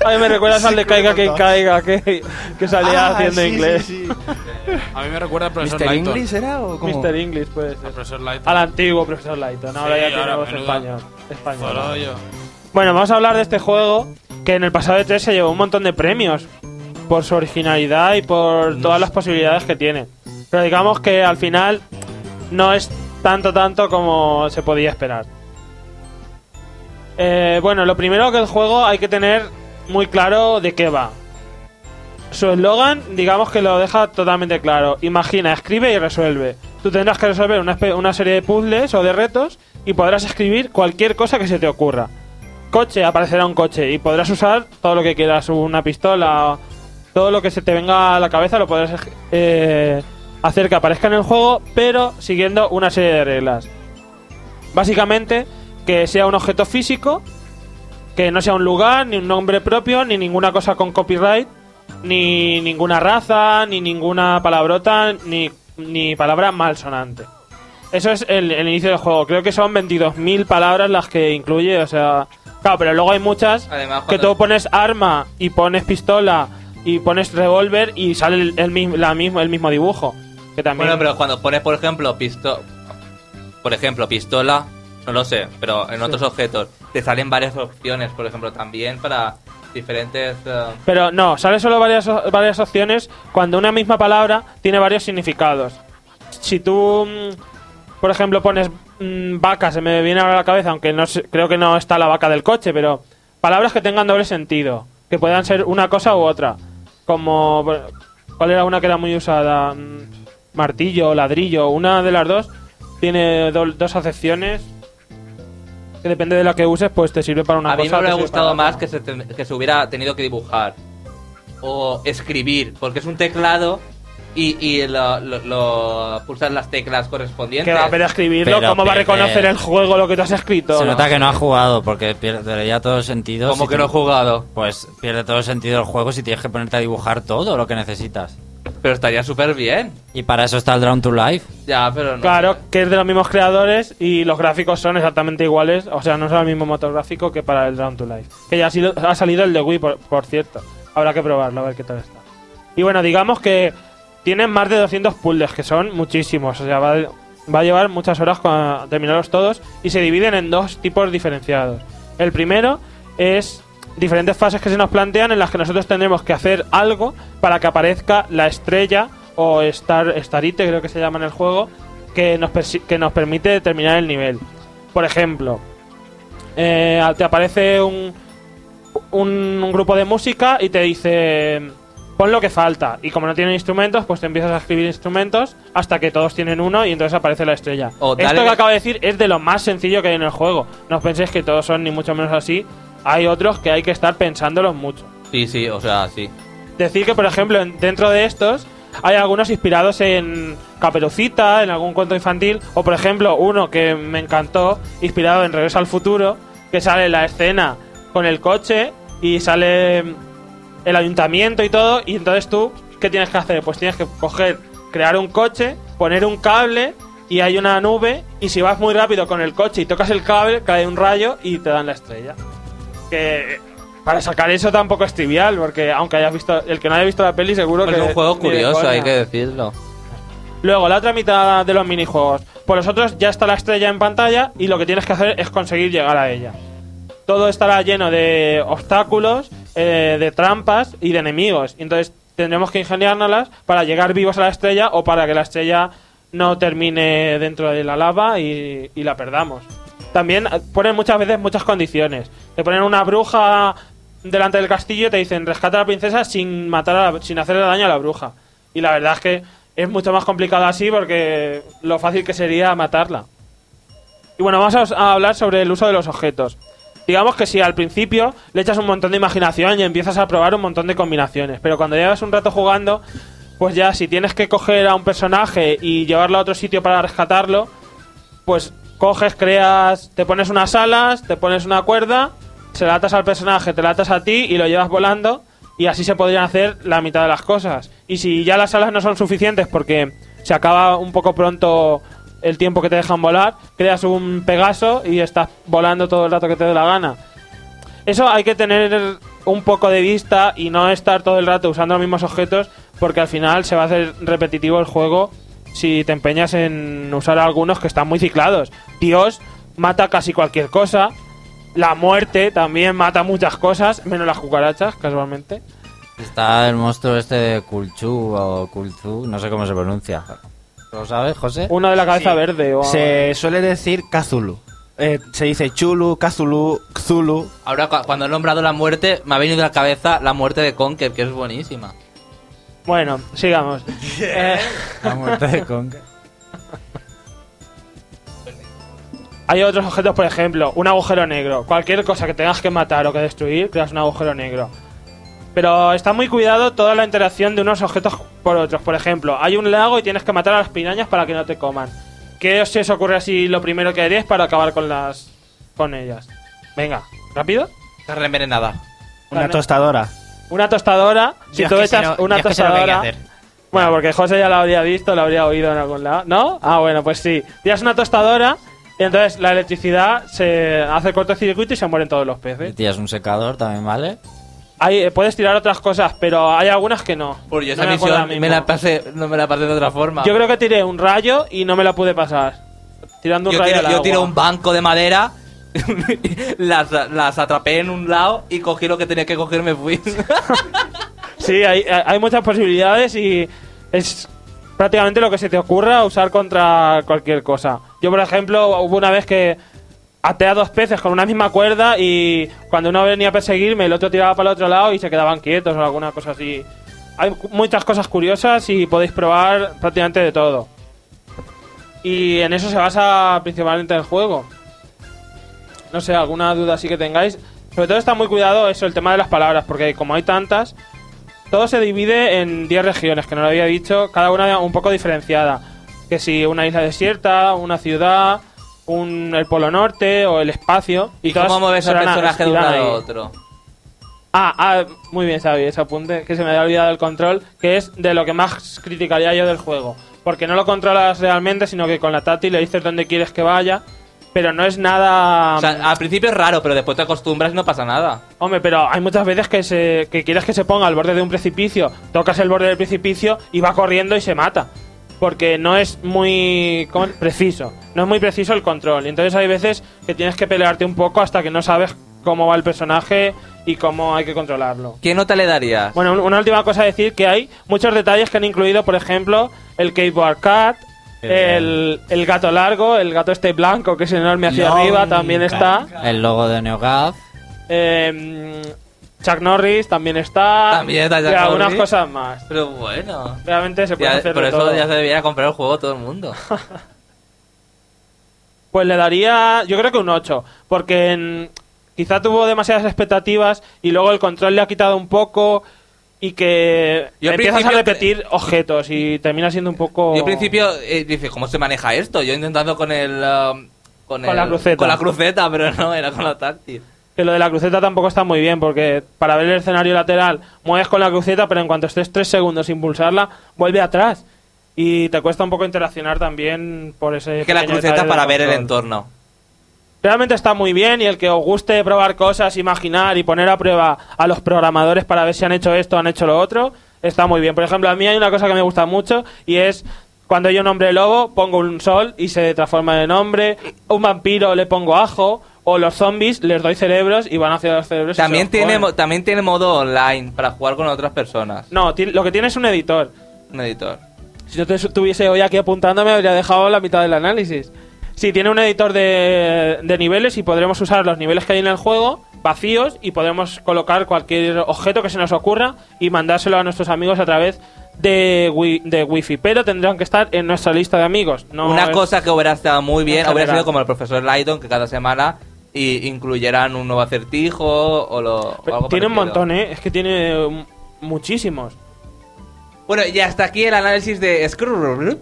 Ay, me recuerdas al de Caiga que caiga, que, que salía ah, haciendo sí, inglés. Sí, sí. A mí me recuerda al profesor Layton. ¿mister English era o cómo? mister English puede ser. Al profesor Layton. Al antiguo profesor Layton. No, sí, ahora ya tiene voz español. español. Bueno, vamos a hablar de este juego que en el pasado E tres se llevó un montón de premios por su originalidad y por todas las posibilidades que tiene. Pero digamos que al final no es tanto, tanto como se podía esperar. Eh, bueno, lo primero que el juego hay que tener muy claro de qué va. Su eslogan, digamos que lo deja totalmente claro. Imagina, escribe y resuelve. Tú tendrás que resolver una, una serie de puzzles o de retos y podrás escribir cualquier cosa que se te ocurra. Coche, aparecerá un coche y podrás usar todo lo que quieras, una pistola, todo lo que se te venga a la cabeza lo podrás eh, hacer que aparezca en el juego, pero siguiendo una serie de reglas. Básicamente... que sea un objeto físico, que no sea un lugar, ni un nombre propio, ni ninguna cosa con copyright, ni ninguna raza, ni ninguna palabrota, ni, ni palabra malsonante. Eso es el, el inicio del juego. Creo que son veintidós mil palabras las que incluye, o sea... Claro, pero luego hay muchas. Además, que tú pones arma y pones pistola y pones revólver y sale el, el, la mismo, el mismo dibujo. Que también... Bueno, pero cuando pones, por ejemplo, pisto... por ejemplo pistola... No lo sé, pero en otros sí. objetos te salen varias opciones, por ejemplo, también para diferentes... Uh... Pero no, salen solo varias, varias opciones cuando una misma palabra tiene varios significados. Si tú, por ejemplo, pones mmm, vaca, se me viene ahora a la cabeza, aunque no sé, creo que no está la vaca del coche, pero palabras que tengan doble sentido, que puedan ser una cosa u otra. Como, ¿cuál era una que era muy usada? Martillo, ladrillo, una de las dos... tiene do, dos acepciones. Que depende de la que uses, pues te sirve para una a cosa. A mí me hubiera gustado más que se, te, que se hubiera tenido que dibujar o escribir, porque es un teclado y, y lo, lo, lo pulsas las teclas correspondientes. Que va, pero escribirlo, pero ¿cómo Pepe va a reconocer el juego lo que tú has escrito? Se nota que no ha jugado, porque perdería todo el sentido. ¿Cómo si que no he jugado? Pues pierde todo el sentido el juego si tienes que ponerte a dibujar todo lo que necesitas. Pero estaría súper bien. Y para eso está el Drawn to Life. Ya, pero no. Claro, sé. Que es de los mismos creadores y los gráficos son exactamente iguales. O sea, no es el mismo motor gráfico que para el Drawn to Life. Que ya ha, sido, ha salido el de Wii, por, por cierto. Habrá que probarlo, a ver qué tal está. Y bueno, digamos que tienen más de doscientos puzzles, que son muchísimos. O sea, va, va a llevar muchas horas a terminarlos todos. Y se dividen en dos tipos diferenciados. El primero es diferentes fases que se nos plantean en las que nosotros tendremos que hacer algo para que aparezca la estrella o Star, Starite, creo que se llama en el juego, que nos, persi- que nos permite terminar el nivel. Por ejemplo, eh, te aparece un, un, un grupo de música y te dice pon lo que falta, y como no tienen instrumentos, pues te empiezas a escribir instrumentos hasta que todos tienen uno y entonces aparece la estrella. Oh, esto que acabo de decir es de lo más sencillo que hay en el juego. No os penséis que todos son ni mucho menos así. Hay otros que hay que estar pensándolos mucho. Sí, sí, o sea, sí. Decir que, por ejemplo, dentro de estos hay algunos inspirados en Caperucita, en algún cuento infantil, o por ejemplo, uno que me encantó, inspirado en Regreso al Futuro, que sale la escena con el coche y sale el ayuntamiento y todo, y entonces tú, ¿qué tienes que hacer? Pues tienes que coger, crear un coche, poner un cable y hay una nube, y si vas muy rápido con el coche y tocas el cable, cae un rayo y te dan la estrella. Que para sacar eso tampoco es trivial, porque aunque hayas visto, el que no haya visto la peli seguro pues que es un juego curioso, hay que decirlo. Luego, la otra mitad de los minijuegos. Por los otros ya está la estrella en pantalla y lo que tienes que hacer es conseguir llegar a ella. Todo estará lleno de obstáculos, eh, de trampas y de enemigos. Entonces tendremos que ingeniárnoslas para llegar vivos a la estrella o para que la estrella no termine dentro de la lava y, y la perdamos. También ponen muchas veces muchas condiciones. Te ponen una bruja delante del castillo y te dicen rescata a la princesa sin matar a la, sin hacerle daño a la bruja. Y la verdad es que es mucho más complicado así porque lo fácil que sería matarla. Y bueno, vamos a, a hablar sobre el uso de los objetos. Digamos que si al principio le echas un montón de imaginación y empiezas a probar un montón de combinaciones. Pero cuando llevas un rato jugando, pues ya si tienes que coger a un personaje y llevarlo a otro sitio para rescatarlo, pues coges, creas, te pones unas alas, te pones una cuerda, se la atas al personaje, te la atas a ti y lo llevas volando, y así se podrían hacer la mitad de las cosas. Y si ya las alas no son suficientes porque se acaba un poco pronto el tiempo que te dejan volar, creas un Pegaso y estás volando todo el rato que te dé la gana. Eso hay que tener un poco de vista y no estar todo el rato usando los mismos objetos, porque al final se va a hacer repetitivo el juego si te empeñas en usar algunos que están muy ciclados. Dios mata casi cualquier cosa. La muerte también mata muchas cosas, menos las cucarachas, casualmente. Está el monstruo este de Kulchu o Kulzu, no sé cómo se pronuncia. ¿Lo sabes, José? Uno de la cabeza sí. verde. O... Se suele decir Cthulhu. Eh, se dice Chulu, Cthulhu, Cthulhu. Ahora, cuando he nombrado la muerte, me ha venido a la cabeza la muerte de Conker, que es buenísima. Bueno, sigamos. Yeah. Eh. La muerte de Conker. Hay otros objetos, por ejemplo, un agujero negro. Cualquier cosa que tengas que matar o que destruir, creas un agujero negro. Pero está muy cuidado toda la interacción de unos objetos por otros. Por ejemplo, hay un lago y tienes que matar a las pirañas para que no te coman. ¿Qué os, os ocurre así lo primero que haréis para acabar con las con ellas? Venga, rápido. Carne envenenada. Una Carne. tostadora. Una tostadora, si tú echas una tostadora... Bueno, porque José ya la habría visto, la habría oído en algún lado, ¿no? Ah, bueno, pues sí. Tiras una tostadora y entonces la electricidad se hace cortocircuito y se mueren todos los peces. Y tiras un secador también, ¿vale? Hay, puedes tirar otras cosas, pero hay algunas que no. Por yo esa no misión me, me la pasé, no me la pasé de otra forma. Yo creo que tiré un rayo y no me la pude pasar. Tirando un yo rayo tiro, al agua. Yo tiré un banco de madera... las, las atrapé en un lado y cogí lo que tenía que coger, me fui. Sí, hay, hay muchas posibilidades y es prácticamente lo que se te ocurra usar contra cualquier cosa. Yo, por ejemplo, hubo una vez que até a dos peces con una misma cuerda y cuando uno venía a perseguirme el otro tiraba para el otro lado y se quedaban quietos o alguna cosa así. Hay muchas cosas curiosas y podéis probar prácticamente de todo. Y en eso se basa principalmente el juego. No sé, alguna duda sí que tengáis. Sobre todo está muy cuidado eso, el tema de las palabras, porque como hay tantas, todo se divide en diez regiones, que no lo había dicho, cada una un poco diferenciada. Que si una isla desierta, una ciudad, un, el polo norte o el espacio. ¿Y cómo mueves al personaje de uno a otro? Ah, ah, muy bien, Xavi, ese apunte, que se me había olvidado el control, que es de lo que más criticaría yo del juego. Porque no lo controlas realmente, sino que con la táctil le dices dónde quieres que vaya, pero no es nada... O sea, al principio es raro, pero después te acostumbras y no pasa nada. Hombre, pero hay muchas veces que, se, que quieres que se ponga al borde de un precipicio, tocas el borde del precipicio y va corriendo y se mata. Porque no es muy ¿cómo? preciso, no es muy preciso el control. Y entonces hay veces que tienes que pelearte un poco hasta que no sabes cómo va el personaje y cómo hay que controlarlo. ¿Qué nota le darías? Bueno, una última cosa a decir, que hay muchos detalles que han incluido, por ejemplo, el keyboard cut, el, el gato largo, el gato este blanco que es enorme hacia Long arriba, también está. El logo de NeoGAF. Eh, Chuck Norris también está. También está Chuck y algunas Norris. Cosas más. Pero bueno. Realmente se puede ya, hacer por eso todo. Ya se debería comprar el juego todo el mundo. Pues le daría, yo creo que un ocho, porque en... Quizá tuvo demasiadas expectativas y luego el control le ha quitado un poco y que yo empiezas a repetir te... objetos y termina siendo un poco... Yo al principio eh, dice, ¿cómo se maneja esto? Yo intentando con el... Uh, con, con, el la cruceta. con la cruceta, pero no, era con la táctil. Que lo de la cruceta tampoco está muy bien porque para ver el escenario lateral mueves con la cruceta, pero en cuanto estés tres segundos sin pulsarla, vuelve atrás. Y te cuesta un poco interaccionar también por ese... Es que la cruceta para ver el entorno. Realmente está muy bien, y el que os guste probar cosas, imaginar y poner a prueba a los programadores para ver si han hecho esto o han hecho lo otro, está muy bien. Por ejemplo, a mí hay una cosa que me gusta mucho y es cuando hay un hombre lobo, pongo un sol y se transforma en hombre, un vampiro le pongo ajo, o los zombies les doy cerebros y van hacia los cerebros. También, tiene, mo- también tiene modo online para jugar con otras personas. No, t- lo que tiene es un editor. Un editor. Si yo te estuviese hoy aquí apuntando me habría dejado la mitad del análisis. Sí, tiene un editor de, de niveles y podremos usar los niveles que hay en el juego vacíos y podremos colocar cualquier objeto que se nos ocurra y mandárselo a nuestros amigos a través de, wi- de wifi, pero tendrán que estar en nuestra lista de amigos. No Una cosa que hubiera estado muy bien, hubiera sido como el profesor Layton, que cada semana y incluyeran un nuevo acertijo o, lo, o algo Tiene parecido. Un montón, ¿eh? Es que tiene muchísimos. Bueno, y hasta aquí el análisis de Scrooge.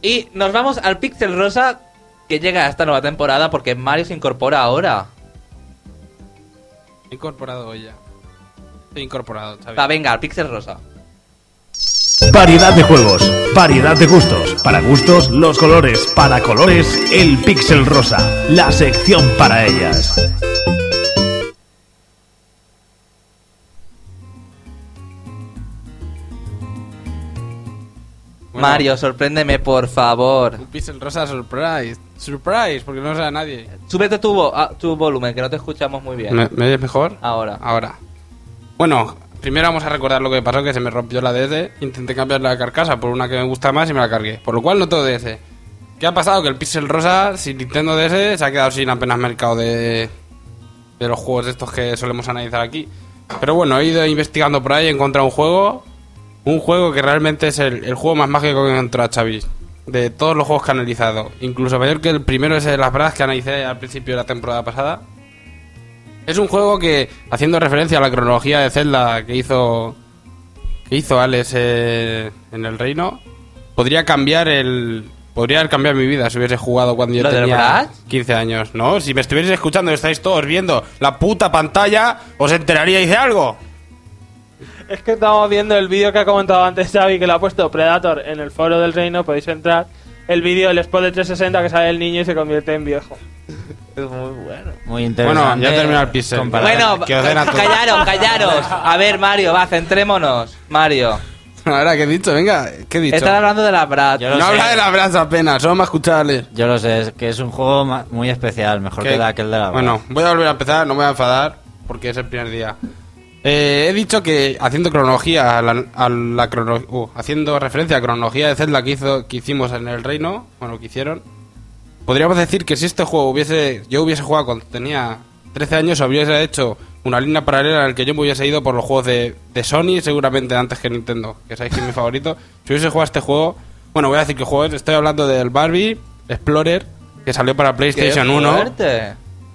Y nos vamos al Pixel Rosa, que llega a esta nueva temporada porque Mario se incorpora ahora. He incorporado ya. He incorporado, Xavi. Va, venga, al Pixel Rosa. Variedad de juegos, variedad de gustos. Para gustos, los colores. Para colores, el Pixel Rosa. La sección para ellas. Bueno, Mario, sorpréndeme, por favor. Un Pixel Rosa Surprise. Surprise, porque no lo sabe nadie. Súbete tu, vo- a, tu volumen, que no te escuchamos muy bien. ¿Me, ¿Me oyes mejor? Ahora. Ahora. Bueno, primero vamos a recordar lo que pasó, que se me rompió la D S. Intenté cambiar la carcasa por una que me gusta más y me la cargué. Por lo cual no todo D S. ¿Qué ha pasado? Que el Pixel Rosa, sin Nintendo D S, se ha quedado sin apenas mercado de, de los juegos estos que solemos analizar aquí. Pero bueno, he ido investigando por ahí y he encontrado un juego... Un juego que realmente es el, el juego más mágico que he encontrado, Xavi, de todos los juegos que he analizado. Incluso mayor que el primero ese de las brass que analicé al principio de la temporada pasada. Es un juego que, haciendo referencia a la cronología de Zelda que hizo que hizo Alex eh, en el reino, podría cambiar el... Podría haber cambiado mi vida si hubiese jugado cuando yo tenía quince años. No, si me estuvierais escuchando y estáis todos viendo la puta pantalla, os enteraríais de algo. Es que estamos viendo el vídeo que ha comentado antes Xavi, que le ha puesto Predator en el foro del reino, podéis entrar. El vídeo del spot de trescientos sesenta que sale el niño y se convierte en viejo. Es muy bueno. Muy interesante. Bueno, ya terminó el pixel. Bueno, callaros, callaros. A ver, Mario, va, centrémonos. Mario. Ahora, ¿qué he dicho? Venga, ¿qué he dicho? Estás hablando de la Brat. No sé. Habla de la Brat apenas, solo más escucharle. Yo lo sé, es que es un juego muy especial, mejor ¿Qué? que aquel de la Brat. Bueno, voy a volver a empezar, no me voy a enfadar, porque es el primer día. Eh, he dicho que haciendo cronología a la, a la crono, uh, haciendo referencia a cronología de Zelda que hizo que hicimos en el reino, bueno, que hicieron, podríamos decir que si este juego hubiese yo hubiese jugado cuando tenía trece años, hubiese hecho una línea paralela en la que yo me hubiese ido por los juegos de, de Sony, seguramente antes que Nintendo, que sabéis que es mi favorito. Si hubiese jugado este juego, bueno, voy a decir que juego, estoy hablando del Barbie Explorer, que salió para PlayStation uno. Fuerte.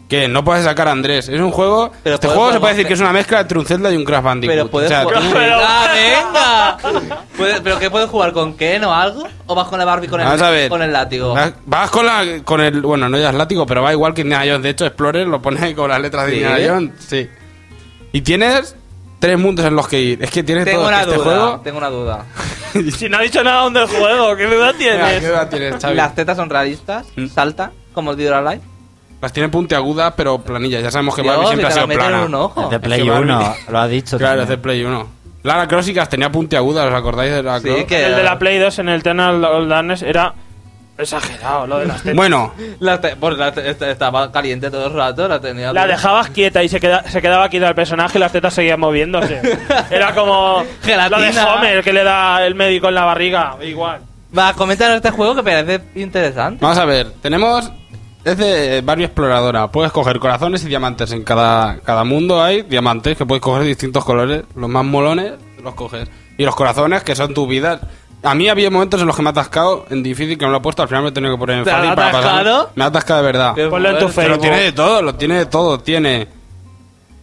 Que no puedes sacar a Andrés. Es un juego. Pero este juego se puede decir que es una mezcla entre un Zelda y un Crash Bandicoot. Pero puedes o sea, jugar. Tú... ¡Ah, venga! ¿Pero qué puedes jugar? ¿Con Ken o algo? ¿O vas con la Barbie con el, vas a ver, con el látigo? Vas con la. Con el, bueno, no llevas látigo, pero va igual que Indiana Jones. De hecho, Explorer lo pones con las letras de Indiana Jones. Sí. Y tienes tres mundos en los que ir. Es que tienes tengo todo una este duda, juego. Tengo una duda. Si no ha dicho nada aún del juego, ¿qué duda tienes? ¿Qué duda tienes, Xavi? ¿Las tetas son realistas? ¿Salta? ¿Como el Dead or Alive? Las tiene puntiagudas, pero planillas. Ya sabemos que Dios, Barbie siempre ha sido plana. Es de Play uno, lo ha dicho. Claro, es de Play uno. Lara Cross y tenía puntiagudas, ¿os acordáis de Lara Cross? Sí, que el de la Play dos en el Eternal Old Darkness era exagerado, lo de las tetas. Bueno. La te- pues la te- estaba caliente todo el rato, la tenía... La dejabas quieta y se, queda- se quedaba quieto el personaje y las tetas seguían moviéndose. Era como... Gelatina. Lo de Homer, que le da el médico en la barriga, igual. Va, coméntanos este juego que parece interesante. Vamos a ver, tenemos... Es de Barbie Exploradora. Puedes coger corazones y diamantes. En cada, cada mundo hay diamantes que puedes coger de distintos colores. Los más molones los coges. Y los corazones, que son tu vida. A mí había momentos en los que me ha atascado en difícil, que no lo he puesto. Al final me he tenido que poner en fácil para pasar. Me ha atascado de verdad. Ponlo en tu Facebook. Pero tiene de todo, lo tiene de todo. Tiene,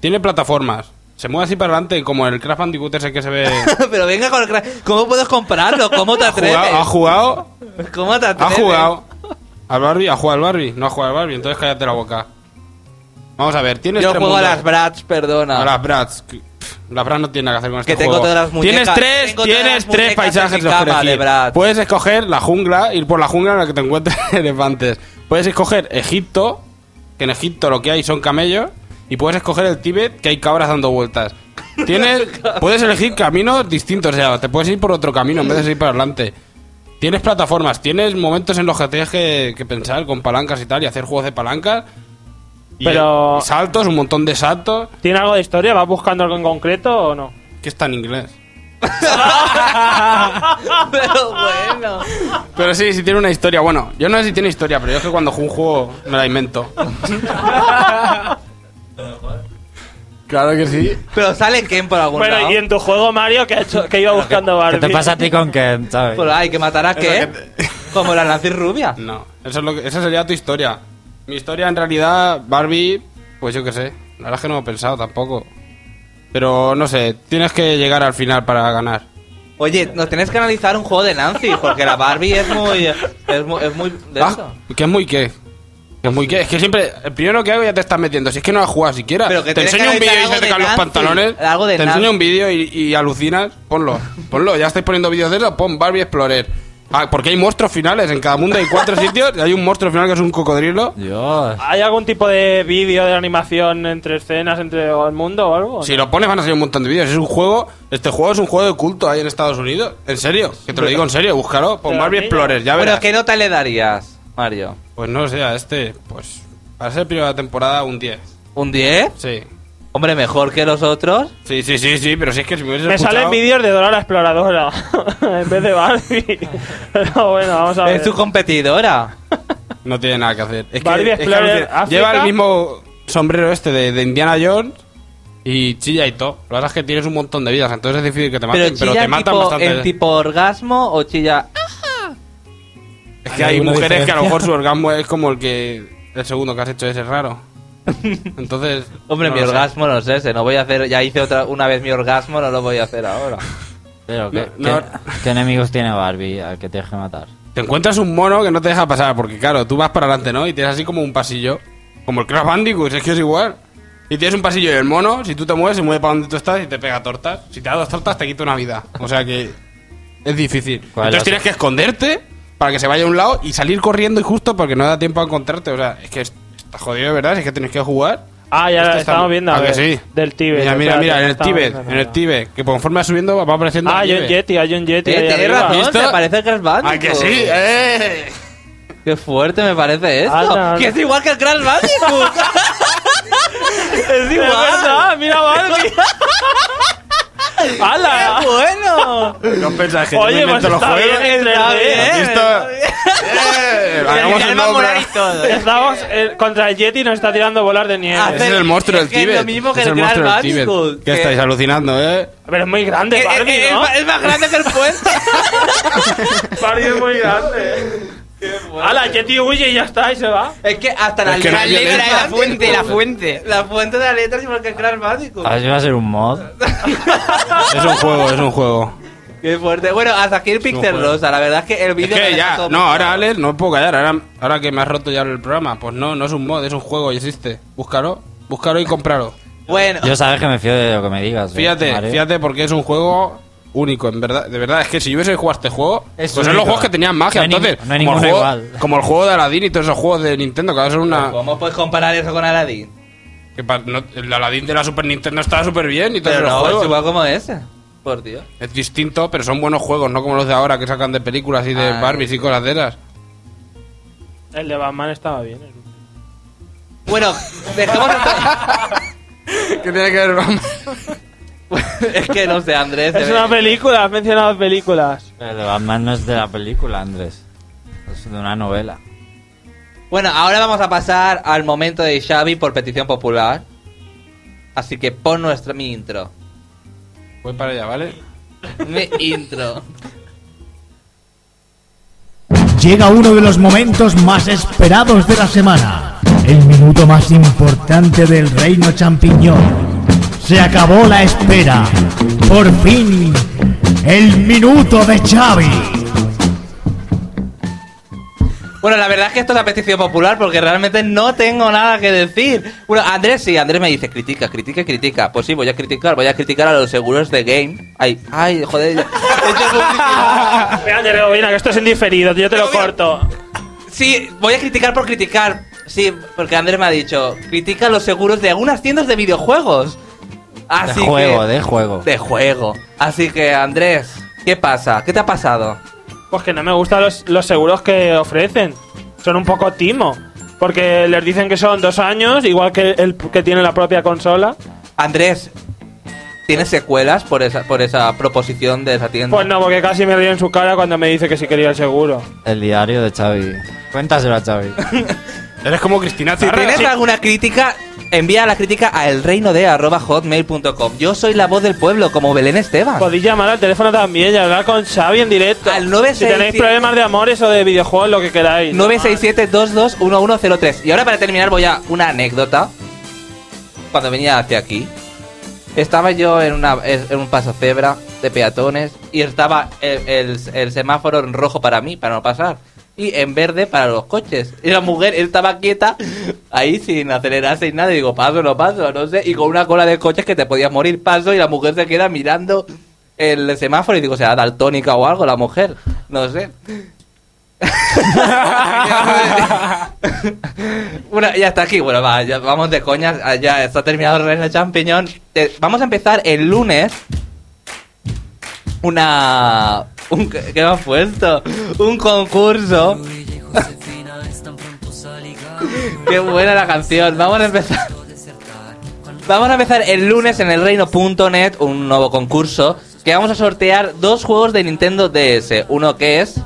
tiene plataformas. Se mueve así para adelante, como el Crash Bandicoot ese que se ve... Pero venga con el Crash... ¿Cómo puedes compararlo? ¿Cómo te atreves? ¿Ha jugado? ¿Cómo te atreves? ¿Ha jugado? ¿Al Barbie? ¿Ha jugado al Barbie? No ha jugado al Barbie, entonces cállate la boca. Vamos a ver, tienes Yo tres. Yo juego mundos. A las Bratz, perdona. A las Bratz. Las Bratz no tienen nada que hacer con este que tengo juego. Todas las muñecas, tienes tres, tienes tres paisajes los ofrecidos. Puedes escoger la jungla, ir por la jungla en la que te encuentres elefantes. Puedes escoger Egipto, que en Egipto lo que hay son camellos. Y puedes escoger el Tíbet, que hay cabras dando vueltas. Tienes, puedes elegir caminos distintos, o sea, te puedes ir por otro camino en vez de ir para adelante. Tienes plataformas, tienes momentos en los que tienes que, que pensar con palancas y tal, y hacer juegos de palancas. Pero... Y saltos, un montón de saltos. ¿Tiene algo de historia? ¿Vas buscando algo en concreto o no? Que está en inglés. Pero bueno. Pero sí, sí tiene una historia. Bueno, yo no sé si tiene historia, pero yo es que cuando juego un juego me la invento. Claro que sí. Pero sale Ken por algún bueno, lado. Bueno, y en tu juego, Mario, que, ha hecho, que iba pero buscando que, Barbie. ¿Qué te pasa a ti con Ken, sabes? Pues ay, que matarás a Ken. Te... Como la nazi rubia. No, eso es lo que, esa sería tu historia. Mi historia, en realidad, Barbie, pues yo qué sé. La verdad es que no lo he pensado tampoco. Pero, no sé, tienes que llegar al final para ganar. Oye, nos tenés que analizar un juego de Nancy, porque la Barbie es muy... Es muy... Es muy de ah, eso. ¿Qué es muy qué? Es, muy que, es que siempre, el primero que hago ya te estás metiendo. Si es que no has jugado siquiera. Pero que te enseño un vídeo y se te caen los pantalones. Te enseño un vídeo y, y alucinas. Ponlo, ponlo. Ya estáis poniendo vídeos de eso. Pon Barbie Explorer. Ah, porque hay monstruos finales. En cada mundo hay cuatro sitios. Y hay un monstruo final que es un cocodrilo. Dios. ¿Hay algún tipo de vídeo de animación entre escenas, entre el mundo o algo? Si lo pones van a salir un montón de vídeos. Es un juego. Este juego es un juego de culto ahí en Estados Unidos. ¿En serio? Que te lo digo en serio. Búscalo. Pon Barbie Explorer. Ya verás. Pero ¿qué nota le darías, Mario? Pues no, o sea, este, pues, para ser primera temporada, un diez. ¿Un diez? Sí. Hombre, mejor que los otros. Sí, sí, sí, sí, pero si es que si me hubiese escuchado... Me salen vídeos de Dora la Exploradora, en vez de Barbie. Pero bueno, vamos a ver. Es su competidora. No tiene nada que hacer. Es Barbie que, Explorer es que lleva el mismo sombrero este de, de Indiana Jones y chilla y todo. Lo que pasa es que tienes un montón de vidas, entonces es difícil que te maten, pero, pero te matan tipo, bastante. ¿En tipo orgasmo o chilla...? Es que hay, hay mujeres diferencia. Que a lo mejor su orgasmo es como el que el segundo que has hecho ese es raro. Entonces, hombre, no mi orgasmo sé. No es ese, no voy a hacer, ya hice otra una vez mi orgasmo, no lo voy a hacer ahora. Pero ¿qué, no, no. ¿qué, qué enemigos tiene Barbie al que tienes que matar? Te encuentras un mono que no te deja pasar porque claro, tú vas para adelante, ¿no? Y tienes así como un pasillo, como el Crash Bandicoot, es que es igual. Y tienes un pasillo y el mono, si tú te mueves, se mueve para donde tú estás y te pega tortas. Si te da dos tortas te quita una vida, o sea que es difícil. Entonces tienes que esconderte para que se vaya a un lado y salir corriendo y justo porque no da tiempo a encontrarte. O sea, es que está jodido de verdad, si es que tienes que jugar. Ah, ya este lo estamos está... viendo. A ver, que sí. Del Tíbet. Mira, mira, mira, en el Tíbet, en el Tíbet, que conforme va subiendo va apareciendo. Ah, hay un Yeti, hay un Yeti. Tienes razón, te parece el Crash Bandicoot. Ah, que sí, eh. Qué fuerte me parece esto. Ah, no, no. Que es igual que el Crash Bandicoot. Es igual. Es verdad, mira Barbie. ¡Hala! ¡Qué bueno! No pensáis que yo me invento los juegos. Oye, pues está bien, está bien. Hagamos el nombre. Estamos contra el Yeti y nos está tirando bolas de nieve. Ese es el monstruo del Tíbet. Es lo mismo que el monstruo del Tíbet. ¿Qué estáis alucinando, eh? Pero es muy grande, Barbie, ¿no? Es más grande que el puente. Barbie es muy grande. Hala, Yeti huye y ya está, y se va. Es que hasta la letra es la fuente, la fuente. La fuente de la letra es porque era armático. Así va a ser un mod. Es un juego, es un juego. Qué fuerte. Bueno, hasta aquí el Pixel Rosa. La verdad es que el vídeo... Es que ya, no, bien. Ahora, Alex, no me puedo callar. Ahora, ahora que me has roto ya el programa. Pues no, no es un mod, es un juego y existe. Búscalo, búscalo y cómpralo. Bueno. Yo sabes que me fío de lo que me digas. Fíjate, ¿vale? Fíjate porque es un juego... único, en verdad, de verdad, es que si yo hubiese jugado este juego, es pues único. Son los juegos que tenían magia, no entonces, no hay como, el juego, igual. Como el juego de Aladdin y todos esos juegos de Nintendo, que ahora son una... ¿Cómo puedes comparar eso con Aladdin? Que pa- no, el Aladdin de la Super Nintendo estaba súper bien y todos pero esos no, juegos. Es igual como ese, por Dios. Es distinto, pero son buenos juegos, no como los de ahora que sacan de películas y de Barbies y cosas de esas. El de Batman estaba bien. El... Bueno, dejemos... ¿Qué tiene que ver Batman? Es que no sé, Andrés. Es una película, has mencionado películas. Pero Batman no es de la película, Andrés. Es de una novela. Bueno, ahora vamos a pasar al momento de Xavi por petición popular. Así que pon nuestra, mi intro. Voy para allá, ¿vale? Mi intro. Llega uno de los momentos más esperados de la semana. El minuto más importante del reino champiñón. Se acabó la espera. Por fin, el minuto de Xavi. Bueno, la verdad es que esto es a petición popular porque realmente no tengo nada que decir. Bueno, Andrés sí, Andrés me dice critica, critica, critica. Pues sí, voy a criticar, voy a criticar a los seguros de Game. Ay, ay, joder. Ya. He hecho Espérate, Rebobina, que esto es indiferido, yo te lo corto. Sí, voy a criticar por criticar. Sí, porque Andrés me ha dicho, critica los seguros de algunas tiendas de videojuegos. Así de juego, que, de juego. De juego. Así que, Andrés, ¿qué pasa? ¿Qué te ha pasado? Pues que no me gustan los, los seguros que ofrecen. Son un poco timo. Porque les dicen que son dos años, igual que el que tiene la propia consola. Andrés, ¿tienes secuelas por esa, por esa proposición de esa tienda? Pues no, porque casi me río en su cara cuando me dice que sí quería el seguro. El diario de Xavi. Cuéntaselo a Xavi. Eres como Cristina Zarra. Si tienes sí. alguna crítica... Envía la crítica a elreino de arroba hotmail punto com. Yo soy la voz del pueblo, como Belén Esteban. Podéis llamar al teléfono también y hablar con Xavi en directo. Al nueve seis siete... Si tenéis problemas de amores o de videojuegos, lo que queráis. nueve seis siete, dos dos uno uno cero tres. Y ahora para terminar voy a una anécdota. Cuando venía hacia aquí, estaba yo en, una, en un paso cebra de peatones y estaba el, el, el semáforo en rojo para mí, para no pasar. Y en verde para los coches. Y la mujer estaba quieta ahí sin acelerarse y nada. Y digo, paso, no paso, no sé. Y con una cola de coches que te podías morir, paso. Y la mujer se queda mirando el semáforo. Y digo, ¿será daltónica o algo la mujer? No sé. Bueno, ya está aquí. Bueno, va, ya, vamos de coñas. Ya está terminado el Reino Champiñón. Eh, vamos a empezar el lunes. Una... Un, ¿Qué me has puesto? Un concurso. Qué buena la canción. Vamos a empezar. Vamos a empezar el lunes en el reino punto net un nuevo concurso que vamos a sortear dos juegos de Nintendo D S. Uno que es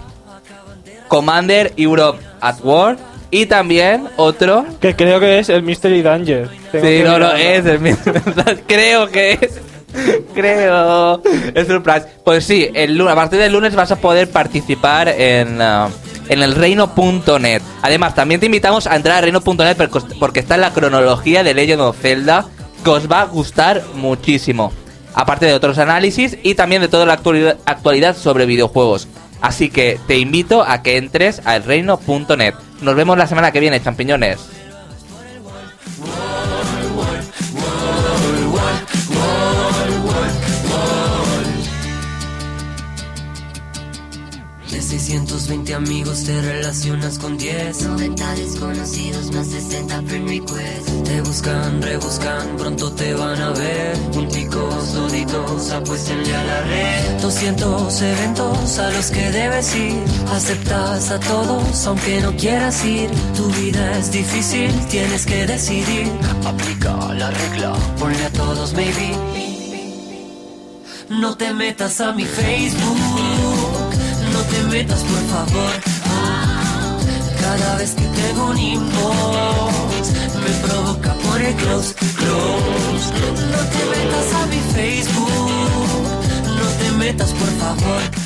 Commander Europe at War y también otro que creo que es el Mystery Dungeon. Tengo sí, no, no es el Mystery Dungeon. Creo que es. Creo. Es surprise. Pues sí, el lunes, a partir del lunes vas a poder participar en, uh, en el reino punto net. Además, también te invitamos a entrar a el reino punto net porque está en la cronología de Legend of Zelda, que os va a gustar muchísimo. Aparte de otros análisis y también de toda la actualidad, actualidad sobre videojuegos. Así que te invito a que entres a el reino punto net. Nos vemos la semana que viene, champiñones. seiscientos veinte amigos te relacionas con diez, noventa desconocidos más sesenta friend requests. Te buscan, rebuscan, pronto te van a ver. Punticos, duditos, apuéstenle a la red. doscientos eventos a los que debes ir. Aceptas a todos aunque no quieras ir. Tu vida es difícil, tienes que decidir. Aplica la regla, ponle a todos maybe. No te metas a mi Facebook. No te metas, por favor. Cada vez que tengo un inbox me provoca poner close, close. No te metas a mi Facebook. No te metas, por favor.